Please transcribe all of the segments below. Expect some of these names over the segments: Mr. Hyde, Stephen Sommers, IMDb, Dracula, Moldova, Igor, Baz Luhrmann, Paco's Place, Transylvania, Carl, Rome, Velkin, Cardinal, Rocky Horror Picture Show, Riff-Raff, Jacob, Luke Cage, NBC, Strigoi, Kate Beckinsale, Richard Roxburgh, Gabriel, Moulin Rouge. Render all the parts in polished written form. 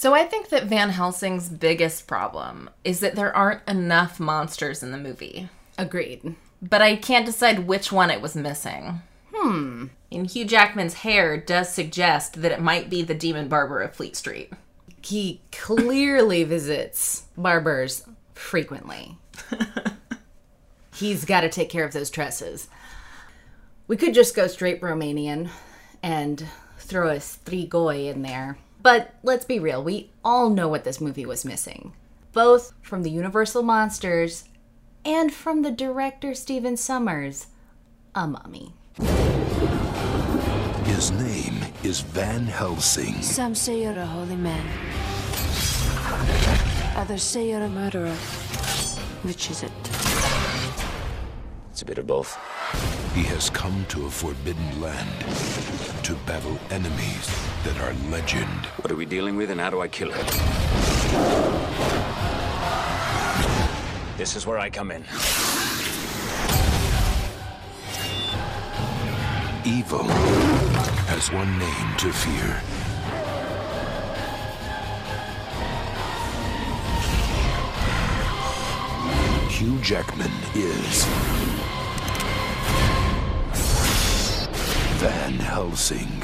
So I think that Van Helsing's biggest problem is that there aren't enough monsters in the movie. Agreed. But I can't decide which one it was missing. And Hugh Jackman's hair does suggest that it might be the demon barber of Fleet Street. He clearly visits barbers frequently. He's got to take care of those tresses. We could just go straight Romanian and throw a strigoi in there. But let's be real, we all know what this movie was missing. Both from the Universal Monsters and from the director Stephen Sommers, a mummy. His name is Van Helsing. Some say you're a holy man. Others say you're a murderer. Which is it? It's a bit of both. He has come to a forbidden land to battle enemies that are legend. What are we dealing with and how do I kill her? This is where I come in. Evil has one name to fear. Hugh Jackman is Van Helsing.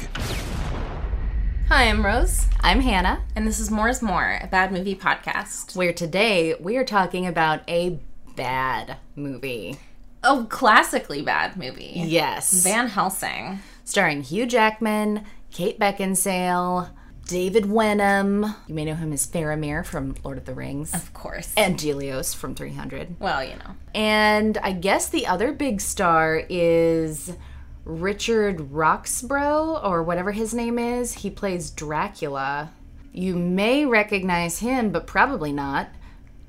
Hi, I'm Rose. I'm Hannah. And this is More is More, a bad movie podcast. Where today we are talking about a bad movie. Oh, classically bad movie. Yes. Van Helsing. Starring Hugh Jackman, Kate Beckinsale, David Wenham. You may know him as Faramir from Lord of the Rings. Of course. And Delios from 300. Well, you know. And I guess the other big star is Richard Roxburgh, or whatever his name is. He plays Dracula. You may recognize him, but probably not,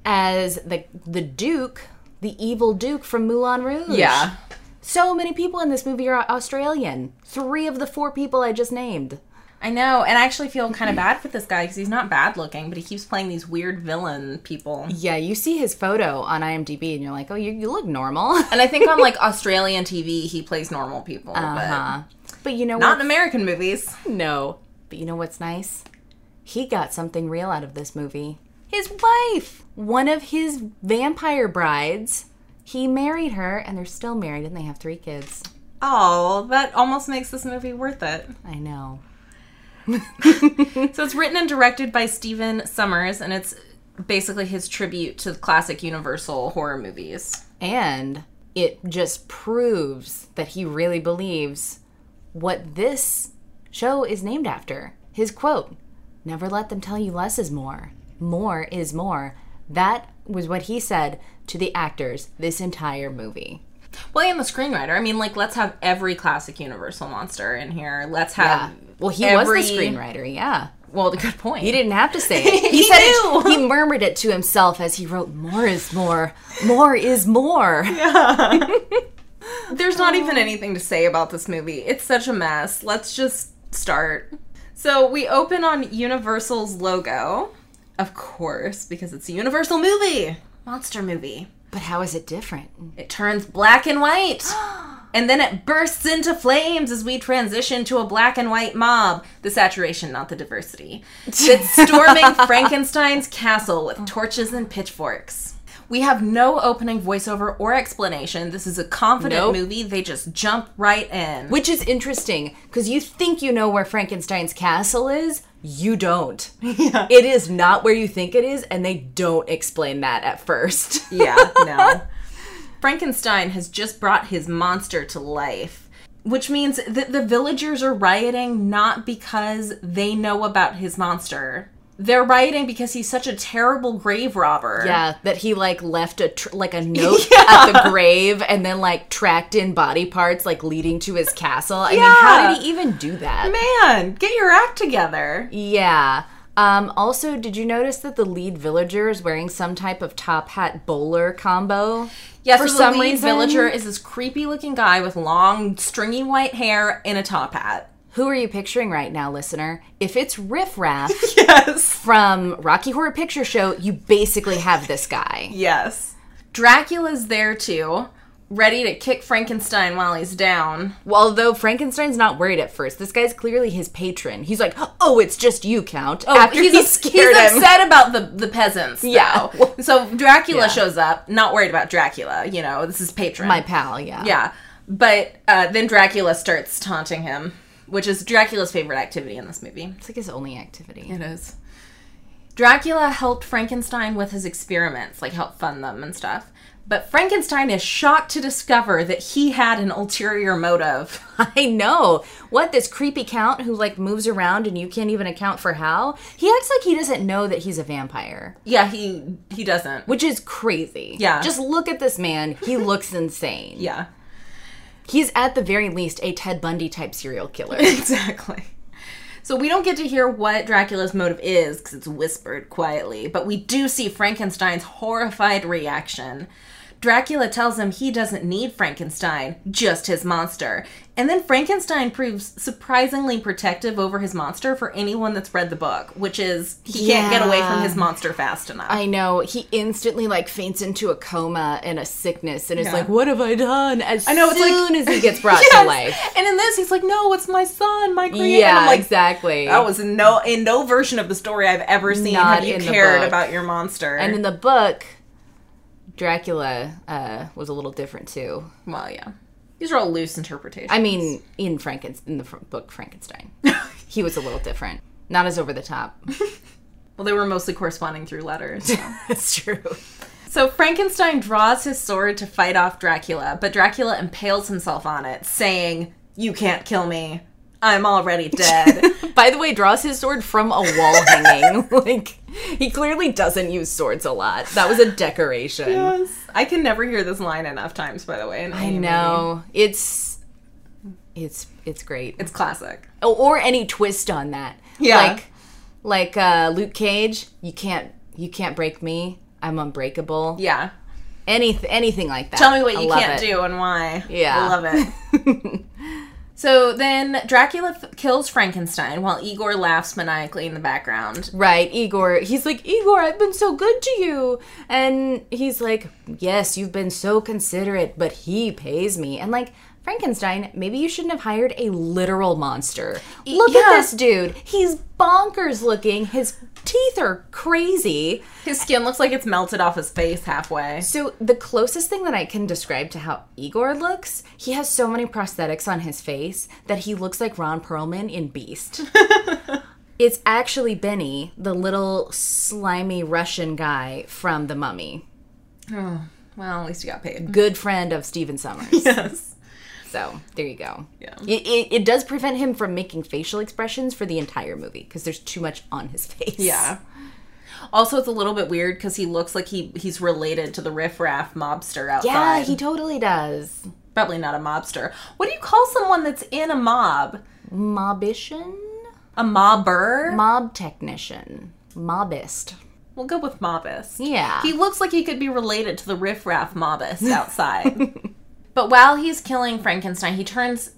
as the Duke... The evil Duke from Moulin Rouge. Yeah. So many people in this movie are Australian. 3 of the 4 people I just named. I know, and I actually feel kind of bad for this guy because he's not bad looking, but he keeps playing these weird villain people. Yeah, you see his photo on IMDb and you're like, oh, you look normal. And I think on like Australian TV, he plays normal people. Uh-huh. But you know what? Not in American movies. No. But you know what's nice? He got something real out of this movie. His wife, one of his vampire brides, he married her, and they're still married, and they have 3 kids. Oh, that almost makes this movie worth it. I know. So it's written and directed by Stephen Sommers, and it's basically his tribute to the classic Universal horror movies. And it just proves that he really believes what this show is named after. His quote, "Never let them tell you less is more. More is more." That was what he said to the actors this entire movie. Well, and the screenwriter. I mean, like, let's have every classic Universal monster in here. Let's have Well, he was the screenwriter, yeah. Well, good point. He didn't have to say it. He said it. He murmured it to himself as he wrote, "More is more. More is more." Yeah. There's not even anything to say about this movie. It's such a mess. Let's just start. So we open on Universal's logo. Of course, because it's a Universal movie. Monster movie. But how is it different? It turns black and white. And then it bursts into flames as we transition to a black and white mob. The saturation, not the diversity. It's storming Frankenstein's castle with torches and pitchforks. We have no opening voiceover or explanation. This is a confident movie. They just jump right in. Which is interesting, because you think you know where Frankenstein's castle is. You don't. Yeah. It is not where you think it is, and they don't explain that at first. Yeah, no. Frankenstein has just brought his monster to life, which means that the villagers are rioting not because they know about his monster. They're rioting because he's such a terrible grave robber. Yeah, that he, like, left a note at the grave and then, like, tracked in body parts, like, leading to his castle. I mean, how did he even do that? Man, get your act together. Yeah. Also, did you notice that the lead villager is wearing some type of top hat bowler combo? Yeah, for so some reason. The lead villager is this creepy-looking guy with long, stringy white hair and a top hat. Who are you picturing right now, listener? If it's Riff-Raff from Rocky Horror Picture Show, you basically have this guy. Yes. Dracula's there, too. ready to kick Frankenstein while he's down. Although Frankenstein's not worried at first. This guy's clearly his patron. He's like, oh, it's just you, Count. Oh, after he's upset about the peasants, though. Yeah. So Dracula shows up, not worried about Dracula. You know, this is patron. My pal, yeah. Yeah. But then Dracula starts taunting him, which is Dracula's favorite activity in this movie. It's like his only activity. It is. Dracula helped Frankenstein with his experiments, like helped fund them and stuff. But Frankenstein is shocked to discover that he had an ulterior motive. I know. What, this creepy count who, like, moves around and you can't even account for how? He acts like he doesn't know that he's a vampire. Yeah, he doesn't. Which is crazy. Yeah. Just look at this man. He looks insane. Yeah. He's, at the very least, a Ted Bundy-type serial killer. Exactly. So we don't get to hear what Dracula's motive is, because it's whispered quietly, but we do see Frankenstein's horrified reaction. Dracula tells him he doesn't need Frankenstein, just his monster. And then Frankenstein proves surprisingly protective over his monster for anyone that's read the book, which is he can't get away from his monster fast enough. I know. He instantly, like, faints into a coma and a sickness and is like, what have I done? As soon as he gets brought to life. And in this, he's like, no, it's my son, my creator. Yeah, I'm like, exactly. That was in no version of the story I've ever seen. Not have you cared about your monster. And in the book... Dracula was a little different, too. Well, yeah. These are all loose interpretations. I mean, in the book Frankenstein. He was a little different. Not as over the top. Well, they were mostly corresponding through letters. So. That's true. So Frankenstein draws his sword to fight off Dracula, but Dracula impales himself on it, saying, "You can't kill me. I'm already dead." By the way, draws his sword from a wall hanging. Like, he clearly doesn't use swords a lot. That was a decoration. Yes. I can never hear this line enough times, by the way. I know. Movie. It's great. It's classic. Oh, or any twist on that. Yeah. Like Luke Cage, you can't break me. I'm unbreakable. Yeah. Anything like that. Tell me what you can't do and why. Yeah. I love it. So then Dracula kills Frankenstein while Igor laughs maniacally in the background. Right, Igor. He's like, "Igor, I've been so good to you." And he's like, "Yes, you've been so considerate, but he pays me." And like, Frankenstein, maybe you shouldn't have hired a literal monster. Look at this dude. He's bonkers looking. His teeth are crazy. His skin looks like it's melted off his face halfway. So the closest thing that I can describe to how Igor looks, he has so many prosthetics on his face that he looks like Ron Perlman in Beast. It's actually Benny, the little slimy Russian guy from The Mummy. Oh, well, at least he got paid. Good friend of Stephen Sommers. Yes. So, there you go. Yeah. It does prevent him from making facial expressions for the entire movie, because there's too much on his face. Yeah. Also, it's a little bit weird, because he looks like he's related to the Riff-Raff mobster outside. Yeah, he totally does. Probably not a mobster. What do you call someone that's in a mob? Mobician? A mobber? Mob technician. Mobist. We'll go with mobist. Yeah. He looks like he could be related to the Riff-Raff mobist outside. But while he's killing Frankenstein,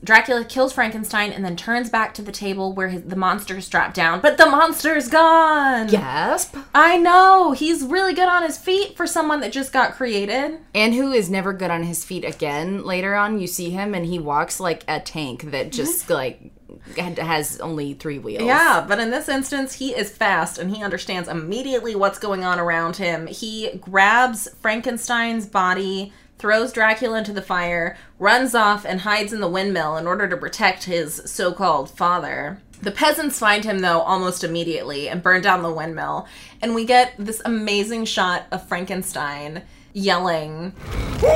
Dracula kills Frankenstein and then turns back to the table where the monster's dropped down. But the monster's gone! Gasp. I know! He's really good on his feet for someone that just got created. And who is never good on his feet again. Later on, you see him and he walks like a tank that just, like, has only three wheels. Yeah, but in this instance, he is fast and he understands immediately what's going on around him. He grabs Frankenstein's body, throws Dracula into the fire, runs off, and hides in the windmill in order to protect his so-called father. The peasants find him, though, almost immediately and burn down the windmill. And we get this amazing shot of Frankenstein yelling, Do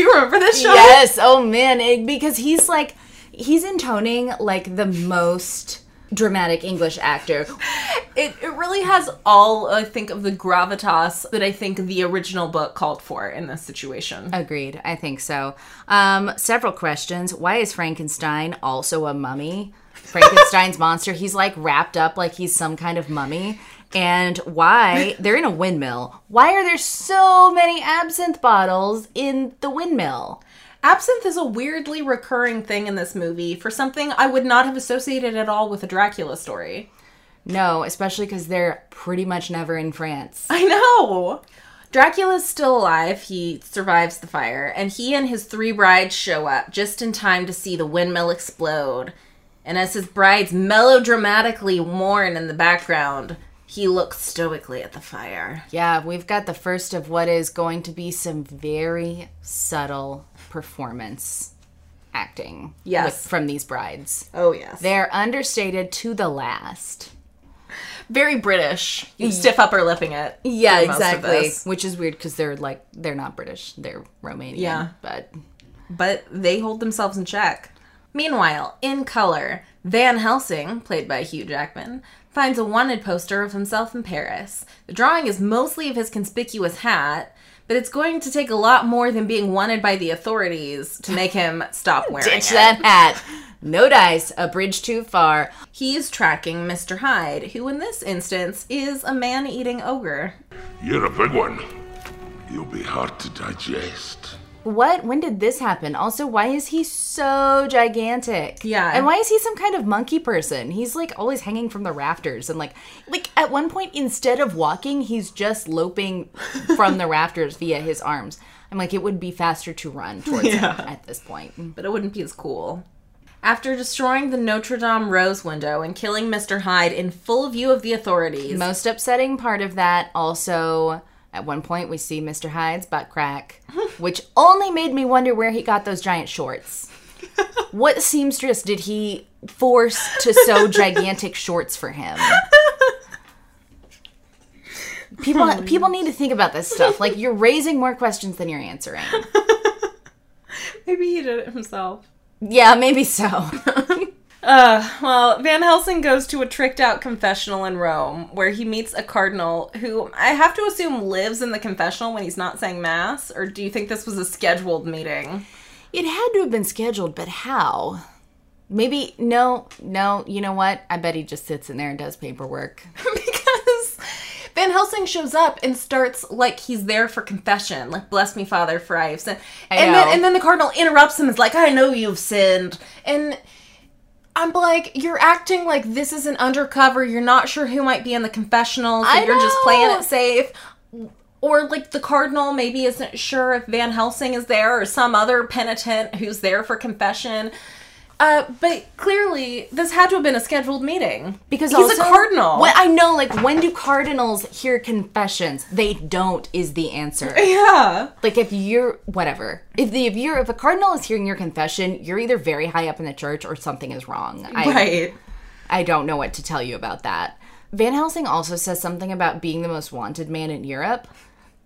you remember this shot? Yes, oh man, because he's intoning, like, the most dramatic English actor. It really has all, I think, of the gravitas that I think the original book called for in this situation. Agreed. I think so. Several questions. Why is Frankenstein also a mummy? Frankenstein's monster. He's like wrapped up like he's some kind of mummy. And why? They're in a windmill. Why are there so many absinthe bottles in the windmill? Absinthe is a weirdly recurring thing in this movie for something I would not have associated at all with a Dracula story. No, especially because they're pretty much never in France. I know! Dracula's still alive. He survives the fire. And he and his three brides show up just in time to see the windmill explode. And as his brides melodramatically mourn in the background, he looks stoically at the fire. Yeah, we've got the first of what is going to be some very subtle performance acting. Yes. From these brides. Oh, yes. They're understated to the last. Very British. You stiff upper lipping it. Yeah, exactly. Which is weird because they're not British. They're Romanian. Yeah. But they hold themselves in check. Meanwhile, in color, Van Helsing, played by Hugh Jackman, finds a wanted poster of himself in Paris. The drawing is mostly of his conspicuous hat, but it's going to take a lot more than being wanted by the authorities to make him stop wearing it. Ditch that hat. No dice. A bridge too far. He's tracking Mr. Hyde, who in this instance is a man-eating ogre. You're a big one. You'll be hard to digest. What? When did this happen? Also, why is he so gigantic? Yeah. And why is he some kind of monkey person? He's, like, always hanging from the rafters. And, like at one point, instead of walking, he's just loping from the rafters via his arms. I'm like, it would be faster to run towards him at this point. But it wouldn't be as cool. After destroying the Notre Dame rose window and killing Mr. Hyde in full view of the authorities. Most upsetting part of that also... At one point, we see Mr. Hyde's butt crack, which only made me wonder where he got those giant shorts. What seamstress did he force to sew gigantic shorts for him? People need to think about this stuff. Like, you're raising more questions than you're answering. Maybe he did it himself. Yeah, maybe so. Well, Van Helsing goes to a tricked-out confessional in Rome, where he meets a cardinal who I have to assume lives in the confessional when he's not saying mass, or do you think this was a scheduled meeting? It had to have been scheduled, but how? Maybe, no, you know what? I bet he just sits in there and does paperwork. Because Van Helsing shows up and starts like he's there for confession, like, bless me, Father, for I have sinned. And then the cardinal interrupts him and is like, I know you've sinned, and... I'm like, you're acting like this is an undercover. You're not sure who might be in the confessional, so you're just playing it safe. Or, like, the cardinal maybe isn't sure if Van Helsing is there or some other penitent who's there for confession. But clearly, this had to have been a scheduled meeting. Because he's also a cardinal. What I know, like, when do cardinals hear confessions? They don't is the answer. Yeah. Like, if you're, whatever. If a cardinal is hearing your confession, you're either very high up in the church or something is wrong. Right. I don't know what to tell you about that. Van Helsing also says something about being the most wanted man in Europe.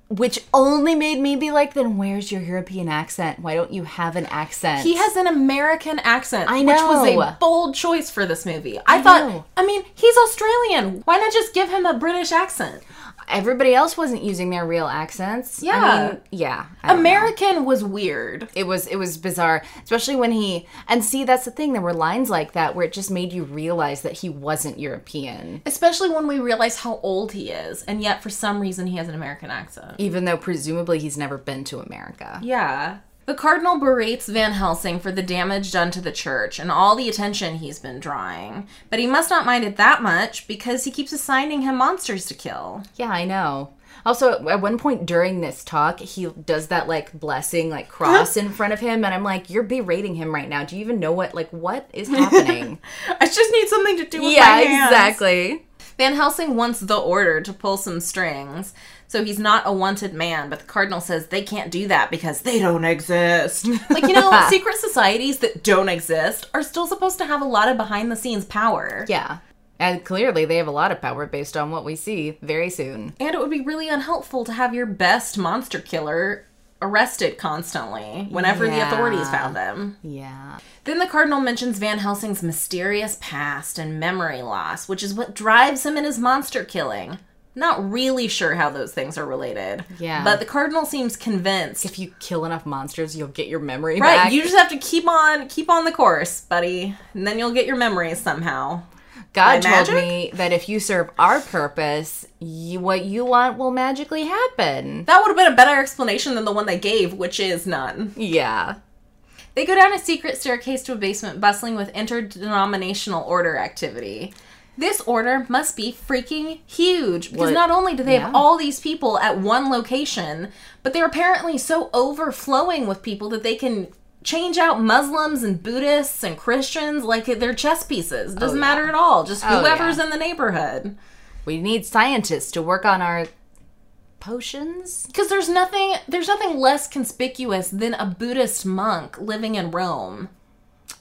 Which only made me be like, then where's your European accent? Why don't you have an accent? He has an American accent. I know. Which was a bold choice for this movie. I mean, he's Australian. Why not just give him a British accent? Everybody else wasn't using their real accents. Yeah. I mean, yeah. American was weird. It was bizarre. Especially when he... And see, that's the thing. There were lines like that where it just made you realize that he wasn't European. Especially when we realize how old he is. And yet, for some reason, he has an American accent. Even though, presumably, he's never been to America. Yeah. The cardinal berates Van Helsing for the damage done to the church and all the attention he's been drawing. But he must not mind it that much because he keeps assigning him monsters to kill. Yeah, I know. Also, at one point during this talk, he does that, like, blessing, like, cross in front of him. And I'm like, you're berating him right now. Do you even know what is happening? I just need something to do with my hands. Yeah, exactly. Van Helsing wants the order to pull some strings. So he's not a wanted man, but the cardinal says they can't do that because they don't exist. Like, you know, secret societies that don't exist are still supposed to have a lot of behind-the-scenes power. Yeah. And clearly they have a lot of power based on what we see very soon. And it would be really unhelpful to have your best monster killer arrested constantly whenever the authorities found him. Yeah. Then the cardinal mentions Van Helsing's mysterious past and memory loss, which is what drives him in his monster killing. Not really sure how those things are related. Yeah. But the cardinal seems convinced. If you kill enough monsters, you'll get your memory back. Right, you just have to keep on the course, buddy. And then you'll get your memories somehow. God told me that if you serve our purpose, what you want will magically happen. That would have been a better explanation than the one they gave, which is none. Yeah. They go down a secret staircase to a basement bustling with interdenominational order activity. This order must be freaking huge. Because not only do they have all these people at one location, but they're apparently so overflowing with people that they can change out Muslims and Buddhists and Christians like they're chess pieces. Doesn't matter at all. Just whoever's in the neighborhood. We need scientists to work on our potions? Because there's nothing less conspicuous than a Buddhist monk living in Rome.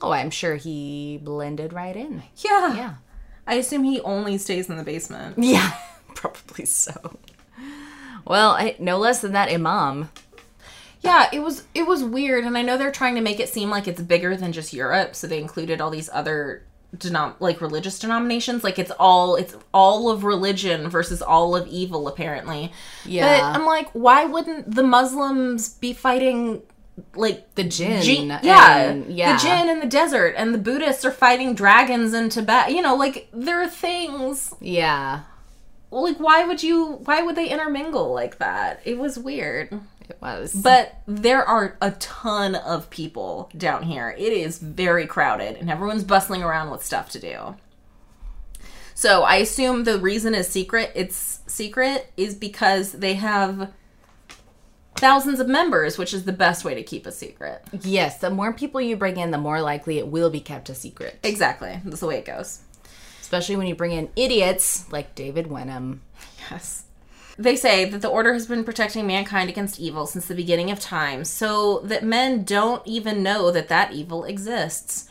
Oh, I'm sure he blended right in. Yeah. Yeah. I assume he only stays in the basement. Yeah, probably so. Well, no less than that imam. Yeah, it was weird, and I know they're trying to make it seem like it's bigger than just Europe, so they included all these other religious denominations. Like it's all of religion versus all of evil, apparently. Yeah. But I'm like, why wouldn't the Muslims be fighting like the jinn? The jinn in the desert, and the Buddhists are fighting dragons in Tibet. You know, like there are things. Yeah. Like why would they intermingle like that? It was weird. It was. But there are a ton of people down here. It is very crowded, and everyone's bustling around with stuff to do. So I assume the reason it's secret is because they have thousands of members, which is the best way to keep a secret. Yes, the more people you bring in, the more likely it will be kept a secret. Exactly. That's the way it goes. Especially when you bring in idiots like David Wenham. Yes. They say that the order has been protecting mankind against evil since the beginning of time, so that men don't even know that evil exists.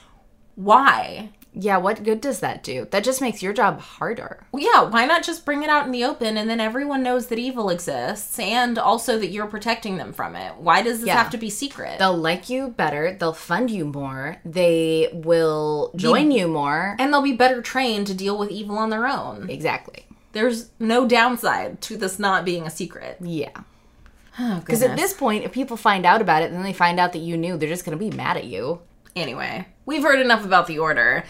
Why? Yeah, what good does that do? That just makes your job harder. Well, yeah, why not just bring it out in the open, and then everyone knows that evil exists, and also that you're protecting them from it? Why does this have to be secret? They'll like you better, they'll fund you more, they will join you more. And they'll be better trained to deal with evil on their own. Exactly. There's no downside to this not being a secret. Yeah. Because at this point, if people find out about it, then they find out that you knew, they're just going to be mad at you. Anyway, we've heard enough about the order.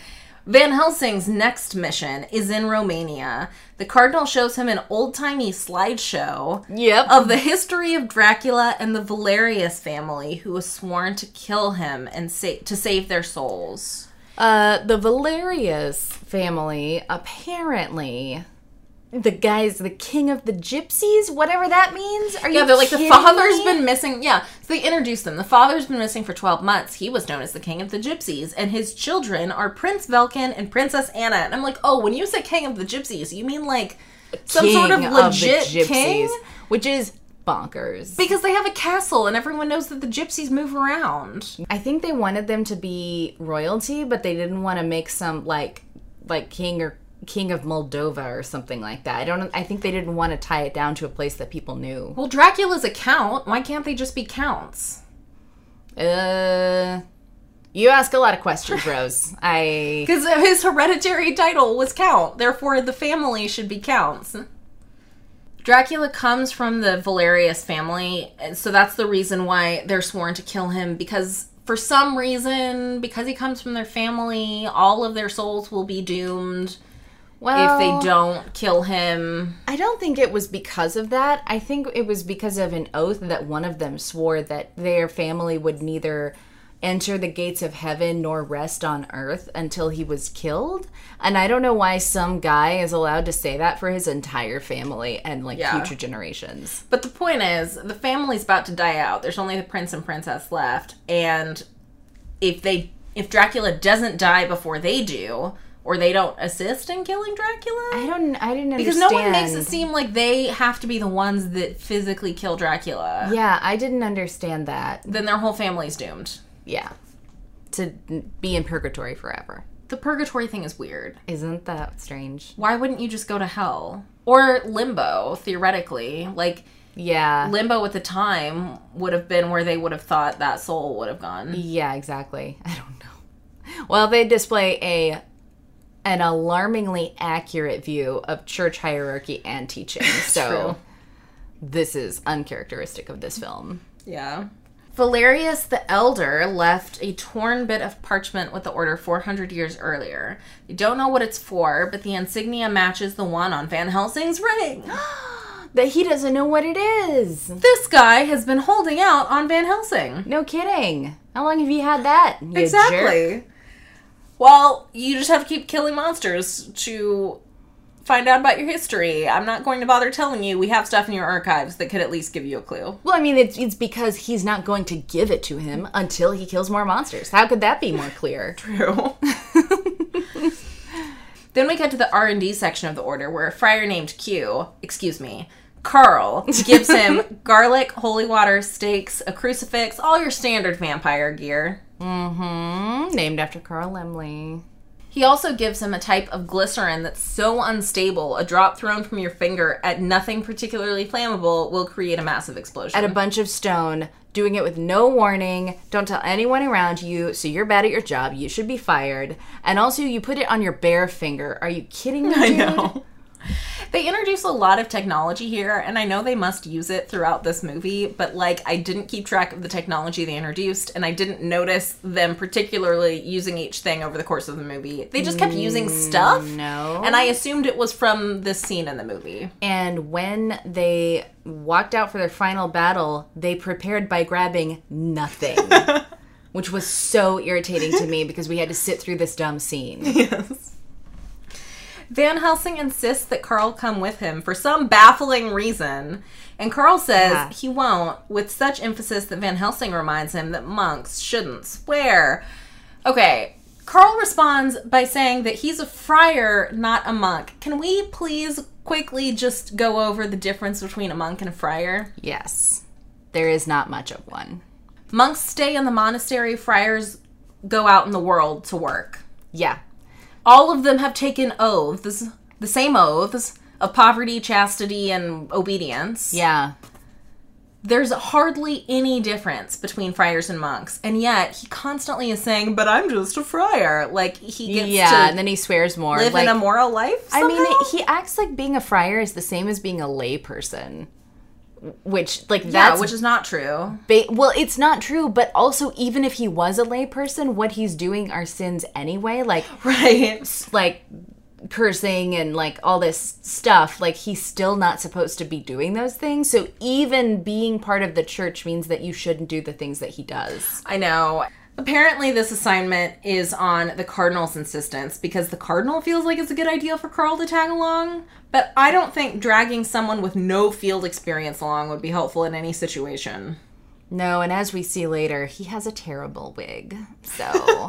Van Helsing's next mission is in Romania. The Cardinal shows him an old-timey slideshow of the history of Dracula and the Valerius family, who was sworn to kill him and to save their souls. The Valerius family, apparently... The guy's the king of the gypsies, whatever that means. Are you kidding? Yeah, they're like, the father's been missing. Yeah, so they introduced them. The father's been missing for 12 months. He was known as the king of the gypsies, and his children are Prince Velcan and Princess Anna. And I'm like, oh, when you say king of the gypsies, you mean like some king sort of legit of the gypsies, king? Which is bonkers. Because they have a castle, and everyone knows that the gypsies move around. I think they wanted them to be royalty, but they didn't want to make some, like king or King of Moldova or something like that. I think they didn't want to tie it down to a place that people knew. Well, Dracula's a count. Why can't they just be counts? You ask a lot of questions, Rose. Because his hereditary title was count. Therefore, the family should be counts. Dracula comes from the Valerius family, so that's the reason why they're sworn to kill him, because... For some reason, because he comes from their family, all of their souls will be doomed if they don't kill him. I don't think it was because of that. I think it was because of an oath that one of them swore that their family would neither enter the gates of heaven nor rest on earth until he was killed. And I don't know why some guy is allowed to say that for his entire family and, future generations. But the point is, the family's about to die out. There's only the prince and princess left. And if Dracula doesn't die before they do, or they don't assist in killing Dracula? I didn't understand. Because no one makes it seem like they have to be the ones that physically kill Dracula. Yeah, I didn't understand that. Then their whole family's doomed. Yeah. To be in purgatory forever. The purgatory thing is weird. Isn't that strange? Why wouldn't you just go to hell? Or limbo, theoretically. Limbo at the time would have been where they would have thought that soul would have gone. Yeah, exactly. I don't know. Well, they display an alarmingly accurate view of church hierarchy and teaching. So this is uncharacteristic of this film. Yeah. Valerius the Elder left a torn bit of parchment with the order 400 years earlier. They don't know what it's for, but the insignia matches the one on Van Helsing's ring. That he doesn't know what it is. This guy has been holding out on Van Helsing. No kidding. How long have you had that? Exactly. Jerk? well, you just have to keep killing monsters to find out about your history. I'm not going to bother telling you. We have stuff in your archives that could at least give you a clue. Well, I mean, it's because he's not going to give it to him until he kills more monsters. How could that be more clear? True. Then we cut to the R&D section of the order, where a friar named Carl gives him garlic, holy water, steaks, a crucifix, all your standard vampire gear. Mm-hmm. Named after Carl Lemley. He also gives him a type of glycerin that's so unstable, a drop thrown from your finger at nothing particularly flammable will create a massive explosion. At a bunch of stone, doing it with no warning, don't tell anyone around you, so you're bad at your job, you should be fired, and also you put it on your bare finger. Are you kidding me, dude? I know. They introduce a lot of technology here, and I know they must use it throughout this movie, but, like, I didn't keep track of the technology they introduced, and I didn't notice them particularly using each thing over the course of the movie. They just kept using stuff, no. And I assumed it was from this scene in the movie. And when they walked out for their final battle, they prepared by grabbing nothing, which was so irritating to me because we had to sit through this dumb scene. Yes. Van Helsing insists that Carl come with him for some baffling reason, and Carl says he won't, with such emphasis that Van Helsing reminds him that monks shouldn't swear. Okay, Carl responds by saying that he's a friar, not a monk. Can we please quickly just go over the difference between a monk and a friar? Yes. There is not much of one. Monks stay in the monastery, friars go out in the world to work. Yeah. All of them have taken oaths, the same oaths, of poverty, chastity, and obedience. Yeah. There's hardly any difference between friars and monks, and yet he constantly is saying, but I'm just a friar. Like, he gets to and then he swears more. Live like, an immoral life somehow? I mean, he acts like being a friar is the same as being a lay person. Which, like, which is not true. Well, it's not true, but also even if he was a lay person, what he's doing are sins anyway. Like, right. Like, cursing and, like, all this stuff. Like, he's still not supposed to be doing those things. So even being part of the church means that you shouldn't do the things that he does. I know. Apparently this assignment is on the Cardinal's insistence because the Cardinal feels like it's a good idea for Carl to tag along, but I don't think dragging someone with no field experience along would be helpful in any situation. No, and as we see later, he has a terrible wig, so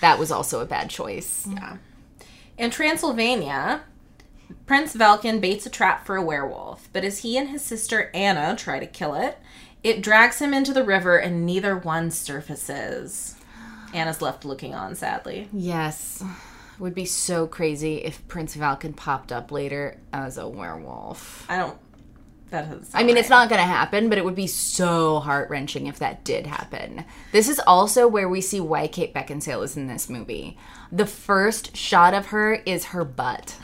that was also a bad choice. Yeah. In Transylvania, Prince Velcan baits a trap for a werewolf, but as he and his sister Anna try to kill it, it drags him into the river, and neither one surfaces. Anna's left looking on, sadly. Yes. It would be so crazy if Prince Velcan popped up later as a werewolf. It's not going to happen, but it would be so heart-wrenching if that did happen. This is also where we see why Kate Beckinsale is in this movie. The first shot of her is her butt.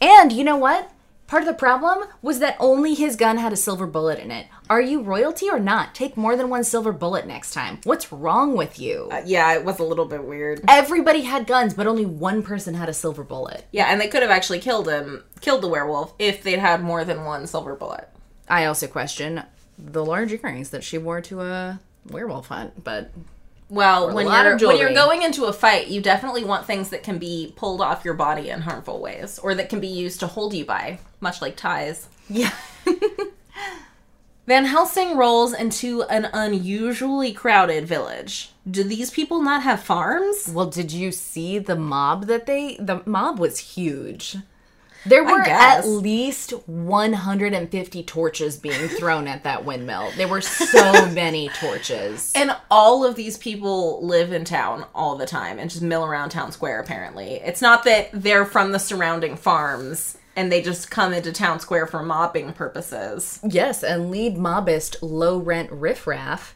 And you know what? Part of the problem was that only his gun had a silver bullet in it. Are you royalty or not? Take more than one silver bullet next time. What's wrong with you? It was a little bit weird. Everybody had guns, but only one person had a silver bullet. Yeah, and they could have actually killed the werewolf, if they'd had more than one silver bullet. I also question the large earrings that she wore to a werewolf hunt, but... Well, when you're going into a fight, you definitely want things that can be pulled off your body in harmful ways, or that can be used to hold you by, much like ties. Yeah. Van Helsing rolls into an unusually crowded village. Do these people not have farms? Well, did you see the mob the mob was huge. There were at least 150 torches being thrown at that windmill. There were so many torches. And all of these people live in town all the time and just mill around town square, apparently. It's not that they're from the surrounding farms and they just come into town square for mobbing purposes. Yes, and lead mobbist low-rent Riff-Raff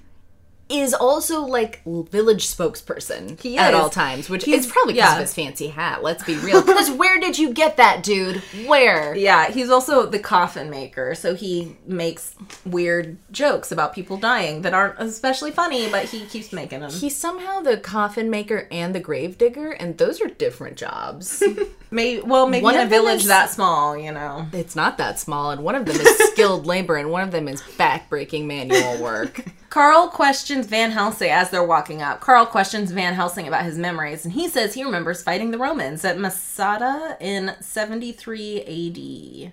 is also, like, village spokesperson at all times, which is probably because of his fancy hat, let's be real. Because where did you get that, dude? Where? Yeah, he's also the coffin maker, so he makes weird jokes about people dying that aren't especially funny, but he keeps making them. He's somehow the coffin maker and the grave digger, and those are different jobs. Maybe in a village that small, you know. It's not that small, and one of them is skilled labor, and one of them is backbreaking manual work. Carl questions questions Van Helsing as they're walking up. Carl questions Van Helsing about his memories, and he says he remembers fighting the Romans at Masada in 73 AD.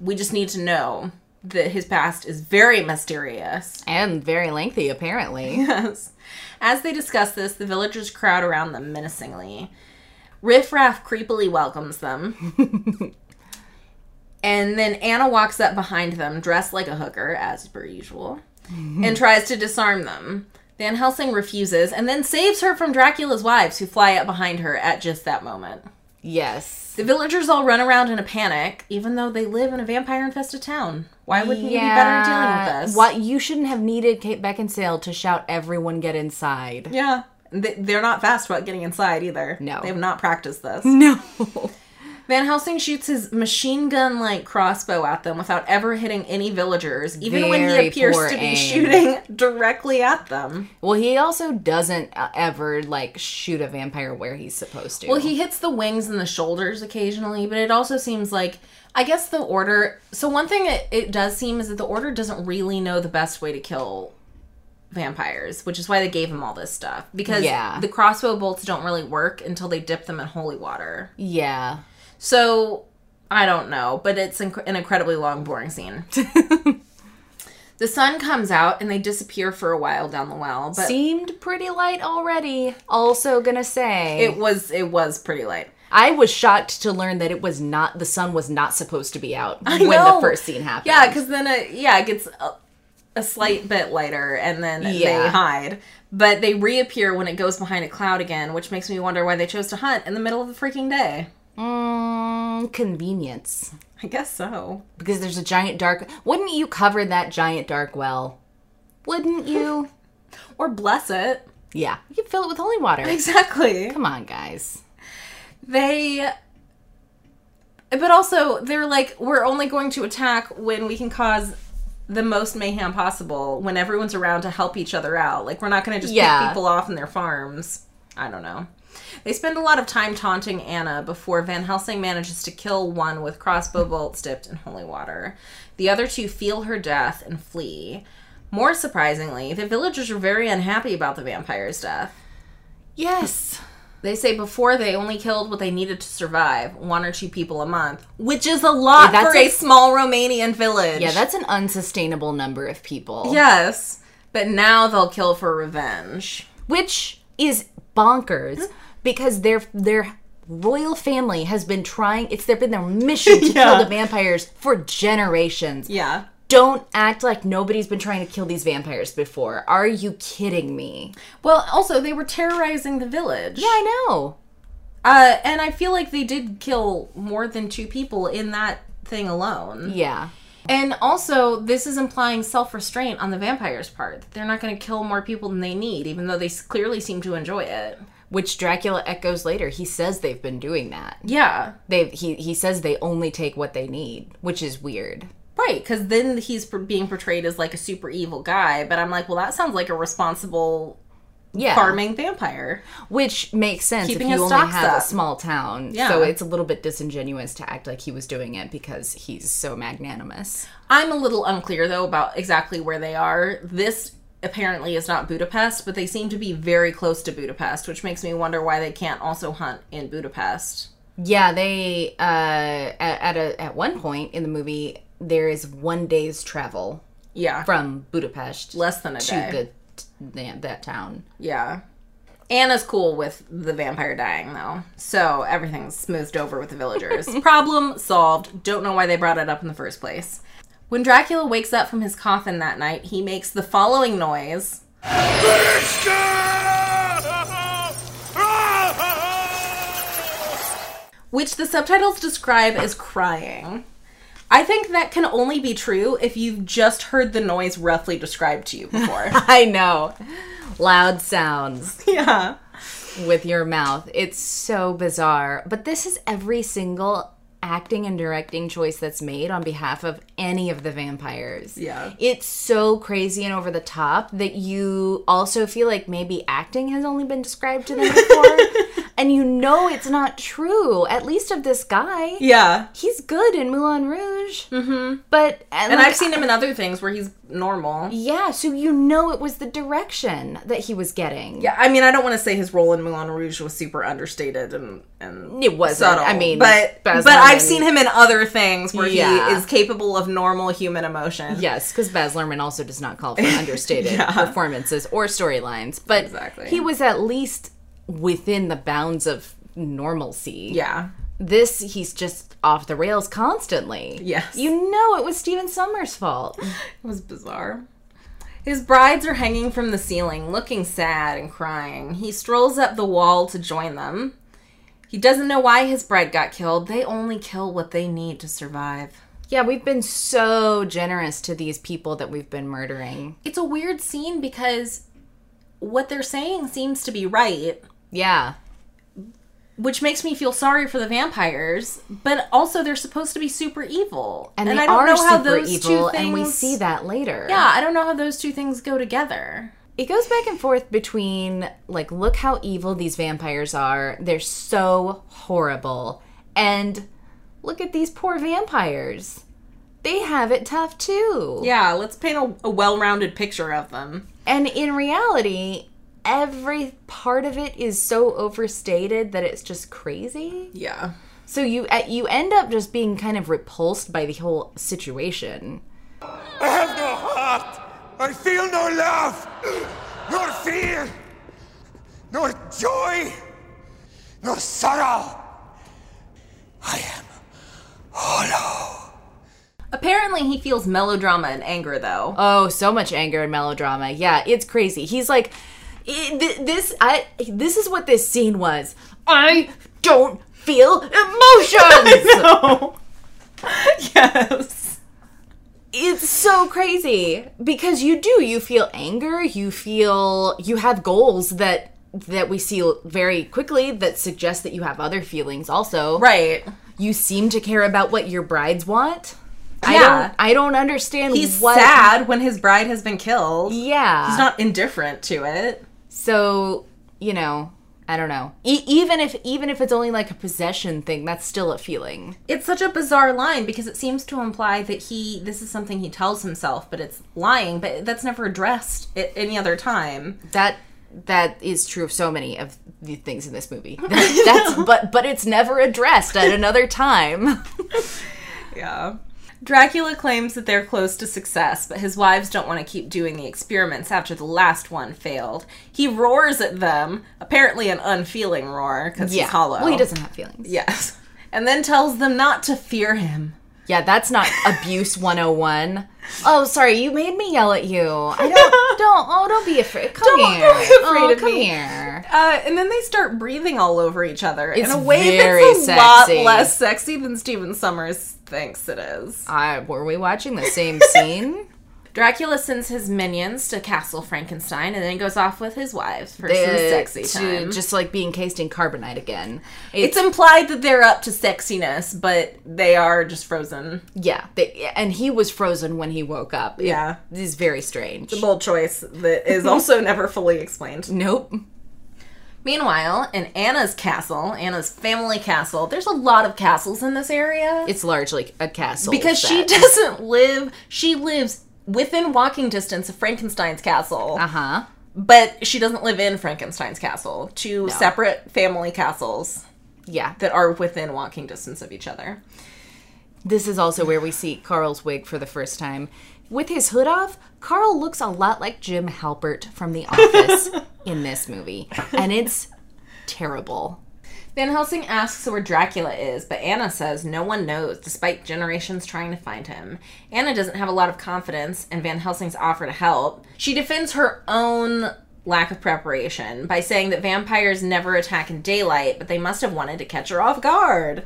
We just need to know that his past is very mysterious. And very lengthy, apparently. Yes. As they discuss this, the villagers crowd around them menacingly. Riff-Raff creepily welcomes them. And then Anna walks up behind them, dressed like a hooker, as per usual, and tries to disarm them. Van Helsing refuses, and then saves her from Dracula's wives, who fly up behind her at just that moment. Yes. The villagers all run around in a panic, even though they live in a vampire-infested town. Why wouldn't you be better at dealing with this? What, you shouldn't have needed Kate Beckinsale to shout, "Everyone get inside." Yeah. They're not fast about getting inside, either. No. They have not practiced this. No. Van Helsing shoots his machine gun-like crossbow at them without ever hitting any villagers, even when he appears to be shooting directly at them. Well, he also doesn't ever, shoot a vampire where he's supposed to. Well, he hits the wings and the shoulders occasionally, but it also seems like, I guess the Order... So one thing it does seem is that the Order doesn't really know the best way to kill vampires, which is why they gave him all this stuff. Because the crossbow bolts don't really work until they dip them in holy water. Yeah. So, I don't know, but it's an incredibly long, boring scene. The sun comes out, and they disappear for a while down the well. But seemed pretty light already. Also gonna say. It was pretty light. I was shocked to learn that the sun was not supposed to be out when the first scene happened. Yeah, because then it gets a slight bit lighter, and then they hide. But they reappear when it goes behind a cloud again, which makes me wonder why they chose to hunt in the middle of the freaking day. Convenience. I guess so. Because there's a giant dark... Wouldn't you cover that giant dark well? Wouldn't you? Or bless it. Yeah. You could fill it with holy water. Exactly. Come on, guys. But also, they're like, we're only going to attack when we can cause the most mayhem possible, when everyone's around to help each other out. We're not going to just pick people off in their farms. I don't know. They spend a lot of time taunting Anna before Van Helsing manages to kill one with crossbow bolts dipped in holy water. The other two feel her death and flee. More surprisingly, the villagers are very unhappy about the vampire's death. Yes. They say before they only killed what they needed to survive, 1 or 2 people a month, which is a lot for a small Romanian village. Yeah, that's an unsustainable number of people. Yes. But now they'll kill for revenge. Which is bonkers. Because their royal family has been trying... It's been their mission to kill the vampires for generations. Yeah. Don't act like nobody's been trying to kill these vampires before. Are you kidding me? Well, also, they were terrorizing the village. Yeah, I know. And I feel like they did kill more than 2 people in that thing alone. Yeah. And also, this is implying self-restraint on the vampire's part. They're not going to kill more people than they need, even though they clearly seem to enjoy it. Which Dracula echoes later. He says they've been doing that. Yeah. He says they only take what they need, which is weird. Right, because then he's being portrayed as a super evil guy, but I'm like, well, that sounds like a responsible farming vampire. Which makes sense if you only have a small town. Yeah. So it's a little bit disingenuous to act like he was doing it because he's so magnanimous. I'm a little unclear, though, about exactly where they are. This apparently is not Budapest, but they seem to be very close to Budapest, which makes me wonder why they can't also hunt in Budapest. Yeah, they, at one point in the movie, there is 1 day's travel from Budapest. Less than a day. To that town. Yeah. Anna's cool with the vampire dying, though, so everything's smoothed over with the villagers. Problem solved. Don't know why they brought it up in the first place. When Dracula wakes up from his coffin that night, he makes the following noise. Which the subtitles describe as crying. I think that can only be true if you've just heard the noise roughly described to you before. I know. Loud sounds. Yeah. With your mouth. It's so bizarre. But this is every single acting and directing choice that's made on behalf of any of the vampires. Yeah. It's so crazy and over the top that you also feel like maybe acting has only been described to them before. and you know it's not true, at least of this guy. Yeah. He's good in Moulin Rouge. Mm-hmm. But... And like, I've seen him in other things where he's normal. Yeah, so you know it was the direction that he was getting. Yeah, I mean, I don't want to say his role in Moulin Rouge was super understated and it wasn't. Subtle. I mean... But I've seen him in other things where he is capable of normal human emotion. Yes, because Baz Luhrmann also does not call for understated performances or storylines. But he was at least... within the bounds of normalcy. Yeah. This, he's just off the rails constantly. Yes. You know it was Stephen Sommers' fault. It was bizarre. His brides are hanging from the ceiling, looking sad and crying. He strolls up the wall to join them. He doesn't know why his bride got killed. They only kill what they need to survive. Yeah, we've been so generous to these people that we've been murdering. It's a weird scene because what they're saying seems to be right. Yeah. Which makes me feel sorry for the vampires, but also they're supposed to be super evil. And I don't know how those two things... And we see that later. Yeah, I don't know how those two things go together. It goes back and forth between, like, look how evil these vampires are. They're so horrible. And look at these poor vampires. They have it tough, too. Yeah, let's paint a well-rounded picture of them. And in reality... every part of it is so overstated that it's just crazy. Yeah. So you end up just being kind of repulsed by the whole situation. I have no heart. I feel no love, nor fear, nor joy, nor sorrow. I am hollow. Apparently he feels melodrama and anger, though. Oh, so much anger and melodrama. Yeah, it's crazy. He's like... This is what this scene was. I don't feel emotions. I know. Yes. It's so crazy because you do. You feel anger. You have goals that we see very quickly that suggest that you have other feelings also. Right. You seem to care about what your brides want. Yeah. I don't understand. He's sad when his bride has been killed. Yeah. He's not indifferent to it. So, you know, I don't know. Even if it's only like a possession thing, that's still a feeling. It's such a bizarre line because it seems to imply that this is something he tells himself, but it's lying, but that's never addressed at any other time. That is true of so many of the things in this movie. But it's never addressed at another time. Yeah. Dracula claims that they're close to success, but his wives don't want to keep doing the experiments after the last one failed. He roars at them, apparently an unfeeling roar, because he's hollow. Well, he doesn't have feelings. Yes. And then tells them not to fear him. Yeah, that's not abuse 101. Oh, sorry, you made me yell at you. Don't be afraid. Come here. Don't be afraid of me. And then they start breathing all over each other in a way that's a lot less sexy than Stephen Sommers thinks it is. Were we watching the same scene? Dracula sends his minions to Castle Frankenstein and then goes off with his wives for some sexy time. Just like being cased in carbonite again. It's implied that they're up to sexiness, but they are just frozen. Yeah. And he was frozen when he woke up. Yeah. It is very strange. It's a bold choice that is also never fully explained. Nope. Meanwhile, in Anna's family castle, there's a lot of castles in this area. It's largely a castle. Because she lives within walking distance of Frankenstein's castle. Uh-huh. But she doesn't live in Frankenstein's castle. Two separate family castles. Yeah. That are within walking distance of each other. This is also where we see Carl's wig for the first time. With his hood off, Carl looks a lot like Jim Halpert from The Office in this movie. And it's terrible. Van Helsing asks where Dracula is, but Anna says no one knows, despite generations trying to find him. Anna doesn't have a lot of confidence in Van Helsing's offer to help. She defends her own lack of preparation by saying that vampires never attack in daylight, but they must have wanted to catch her off guard.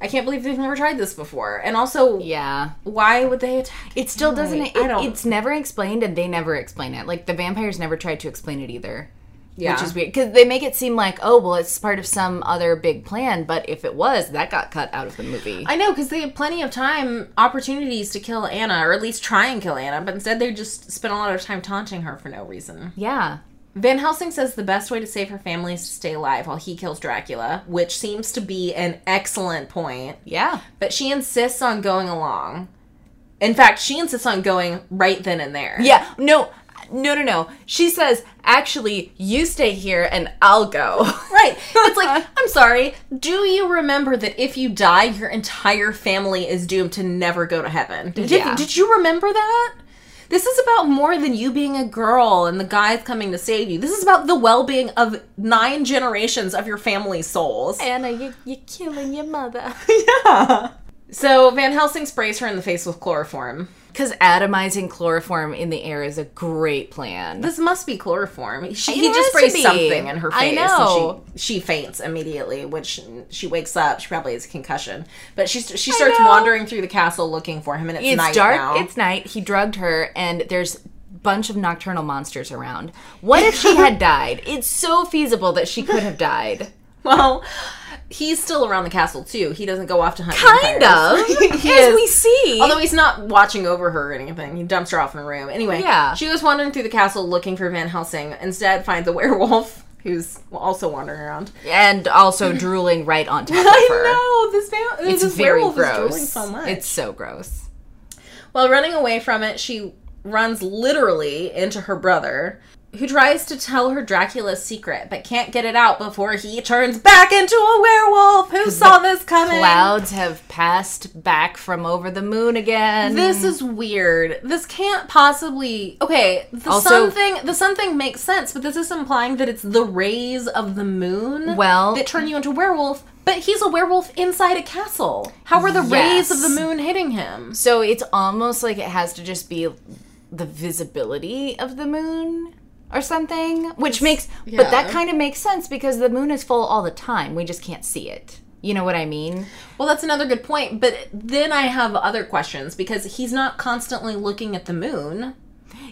I can't believe they've never tried this before. And also, why would they attack? It still doesn't... It's never explained, and they never explain it. Like, the vampires never tried to explain it either. Yeah. Which is weird. Because they make it seem like, oh, well, it's part of some other big plan. But if it was, that got cut out of the movie. I know, because they had plenty of time, opportunities to kill Anna, or at least try and kill Anna. But instead, they just spent a lot of time taunting her for no reason. Yeah. Van Helsing says the best way to save her family is to stay alive while he kills Dracula, which seems to be an excellent point. Yeah. But she insists on going along. In fact, she insists on going right then and there. Yeah. No. She says, actually, you stay here and I'll go. Right. It's like, I'm sorry. Do you remember that if you die, your entire family is doomed to never go to heaven? Did you remember that? This is about more than you being a girl and the guys coming to save you. This is about the well-being of 9 generations of your family's souls. Anna, you're killing your mother. Yeah. So Van Helsing sprays her in the face with chloroform. Because atomizing chloroform in the air is a great plan. This must be chloroform. He just sprays something in her face. I know. And she faints immediately, which she wakes up. She probably has a concussion. But she starts wandering through the castle looking for him, and it's night dark, now. It's night. He drugged her, and there's a bunch of nocturnal monsters around. What if she had died? It's so feasible that she could have died. Well... he's still around the castle, too. He doesn't go off to hunt vampires. Kind of. As we see. Although he's not watching over her or anything. He dumps her off in a room. Anyway, she goes wandering through the castle looking for Van Helsing. Instead, finds a werewolf who's also wandering around. And also drooling right on top of her. I know. This werewolf gross. Is drooling so much. It's so gross. While running away from it, she runs literally into her brother, who tries to tell her Dracula's secret, but can't get it out before he turns back into a werewolf. Who saw this coming? Clouds have passed back from over the moon again. This is weird. This can't possibly... Okay, the sun thing makes sense, but this is implying that it's the rays of the moon that turn you into a werewolf, but he's a werewolf inside a castle. How are the rays of the moon hitting him? So it's almost like it has to just be the visibility of the moon... or something, which makes... yeah. But that kind of makes sense because the moon is full all the time. We just can't see it. You know what I mean? Well, that's another good point. But then I have other questions because he's not constantly looking at the moon.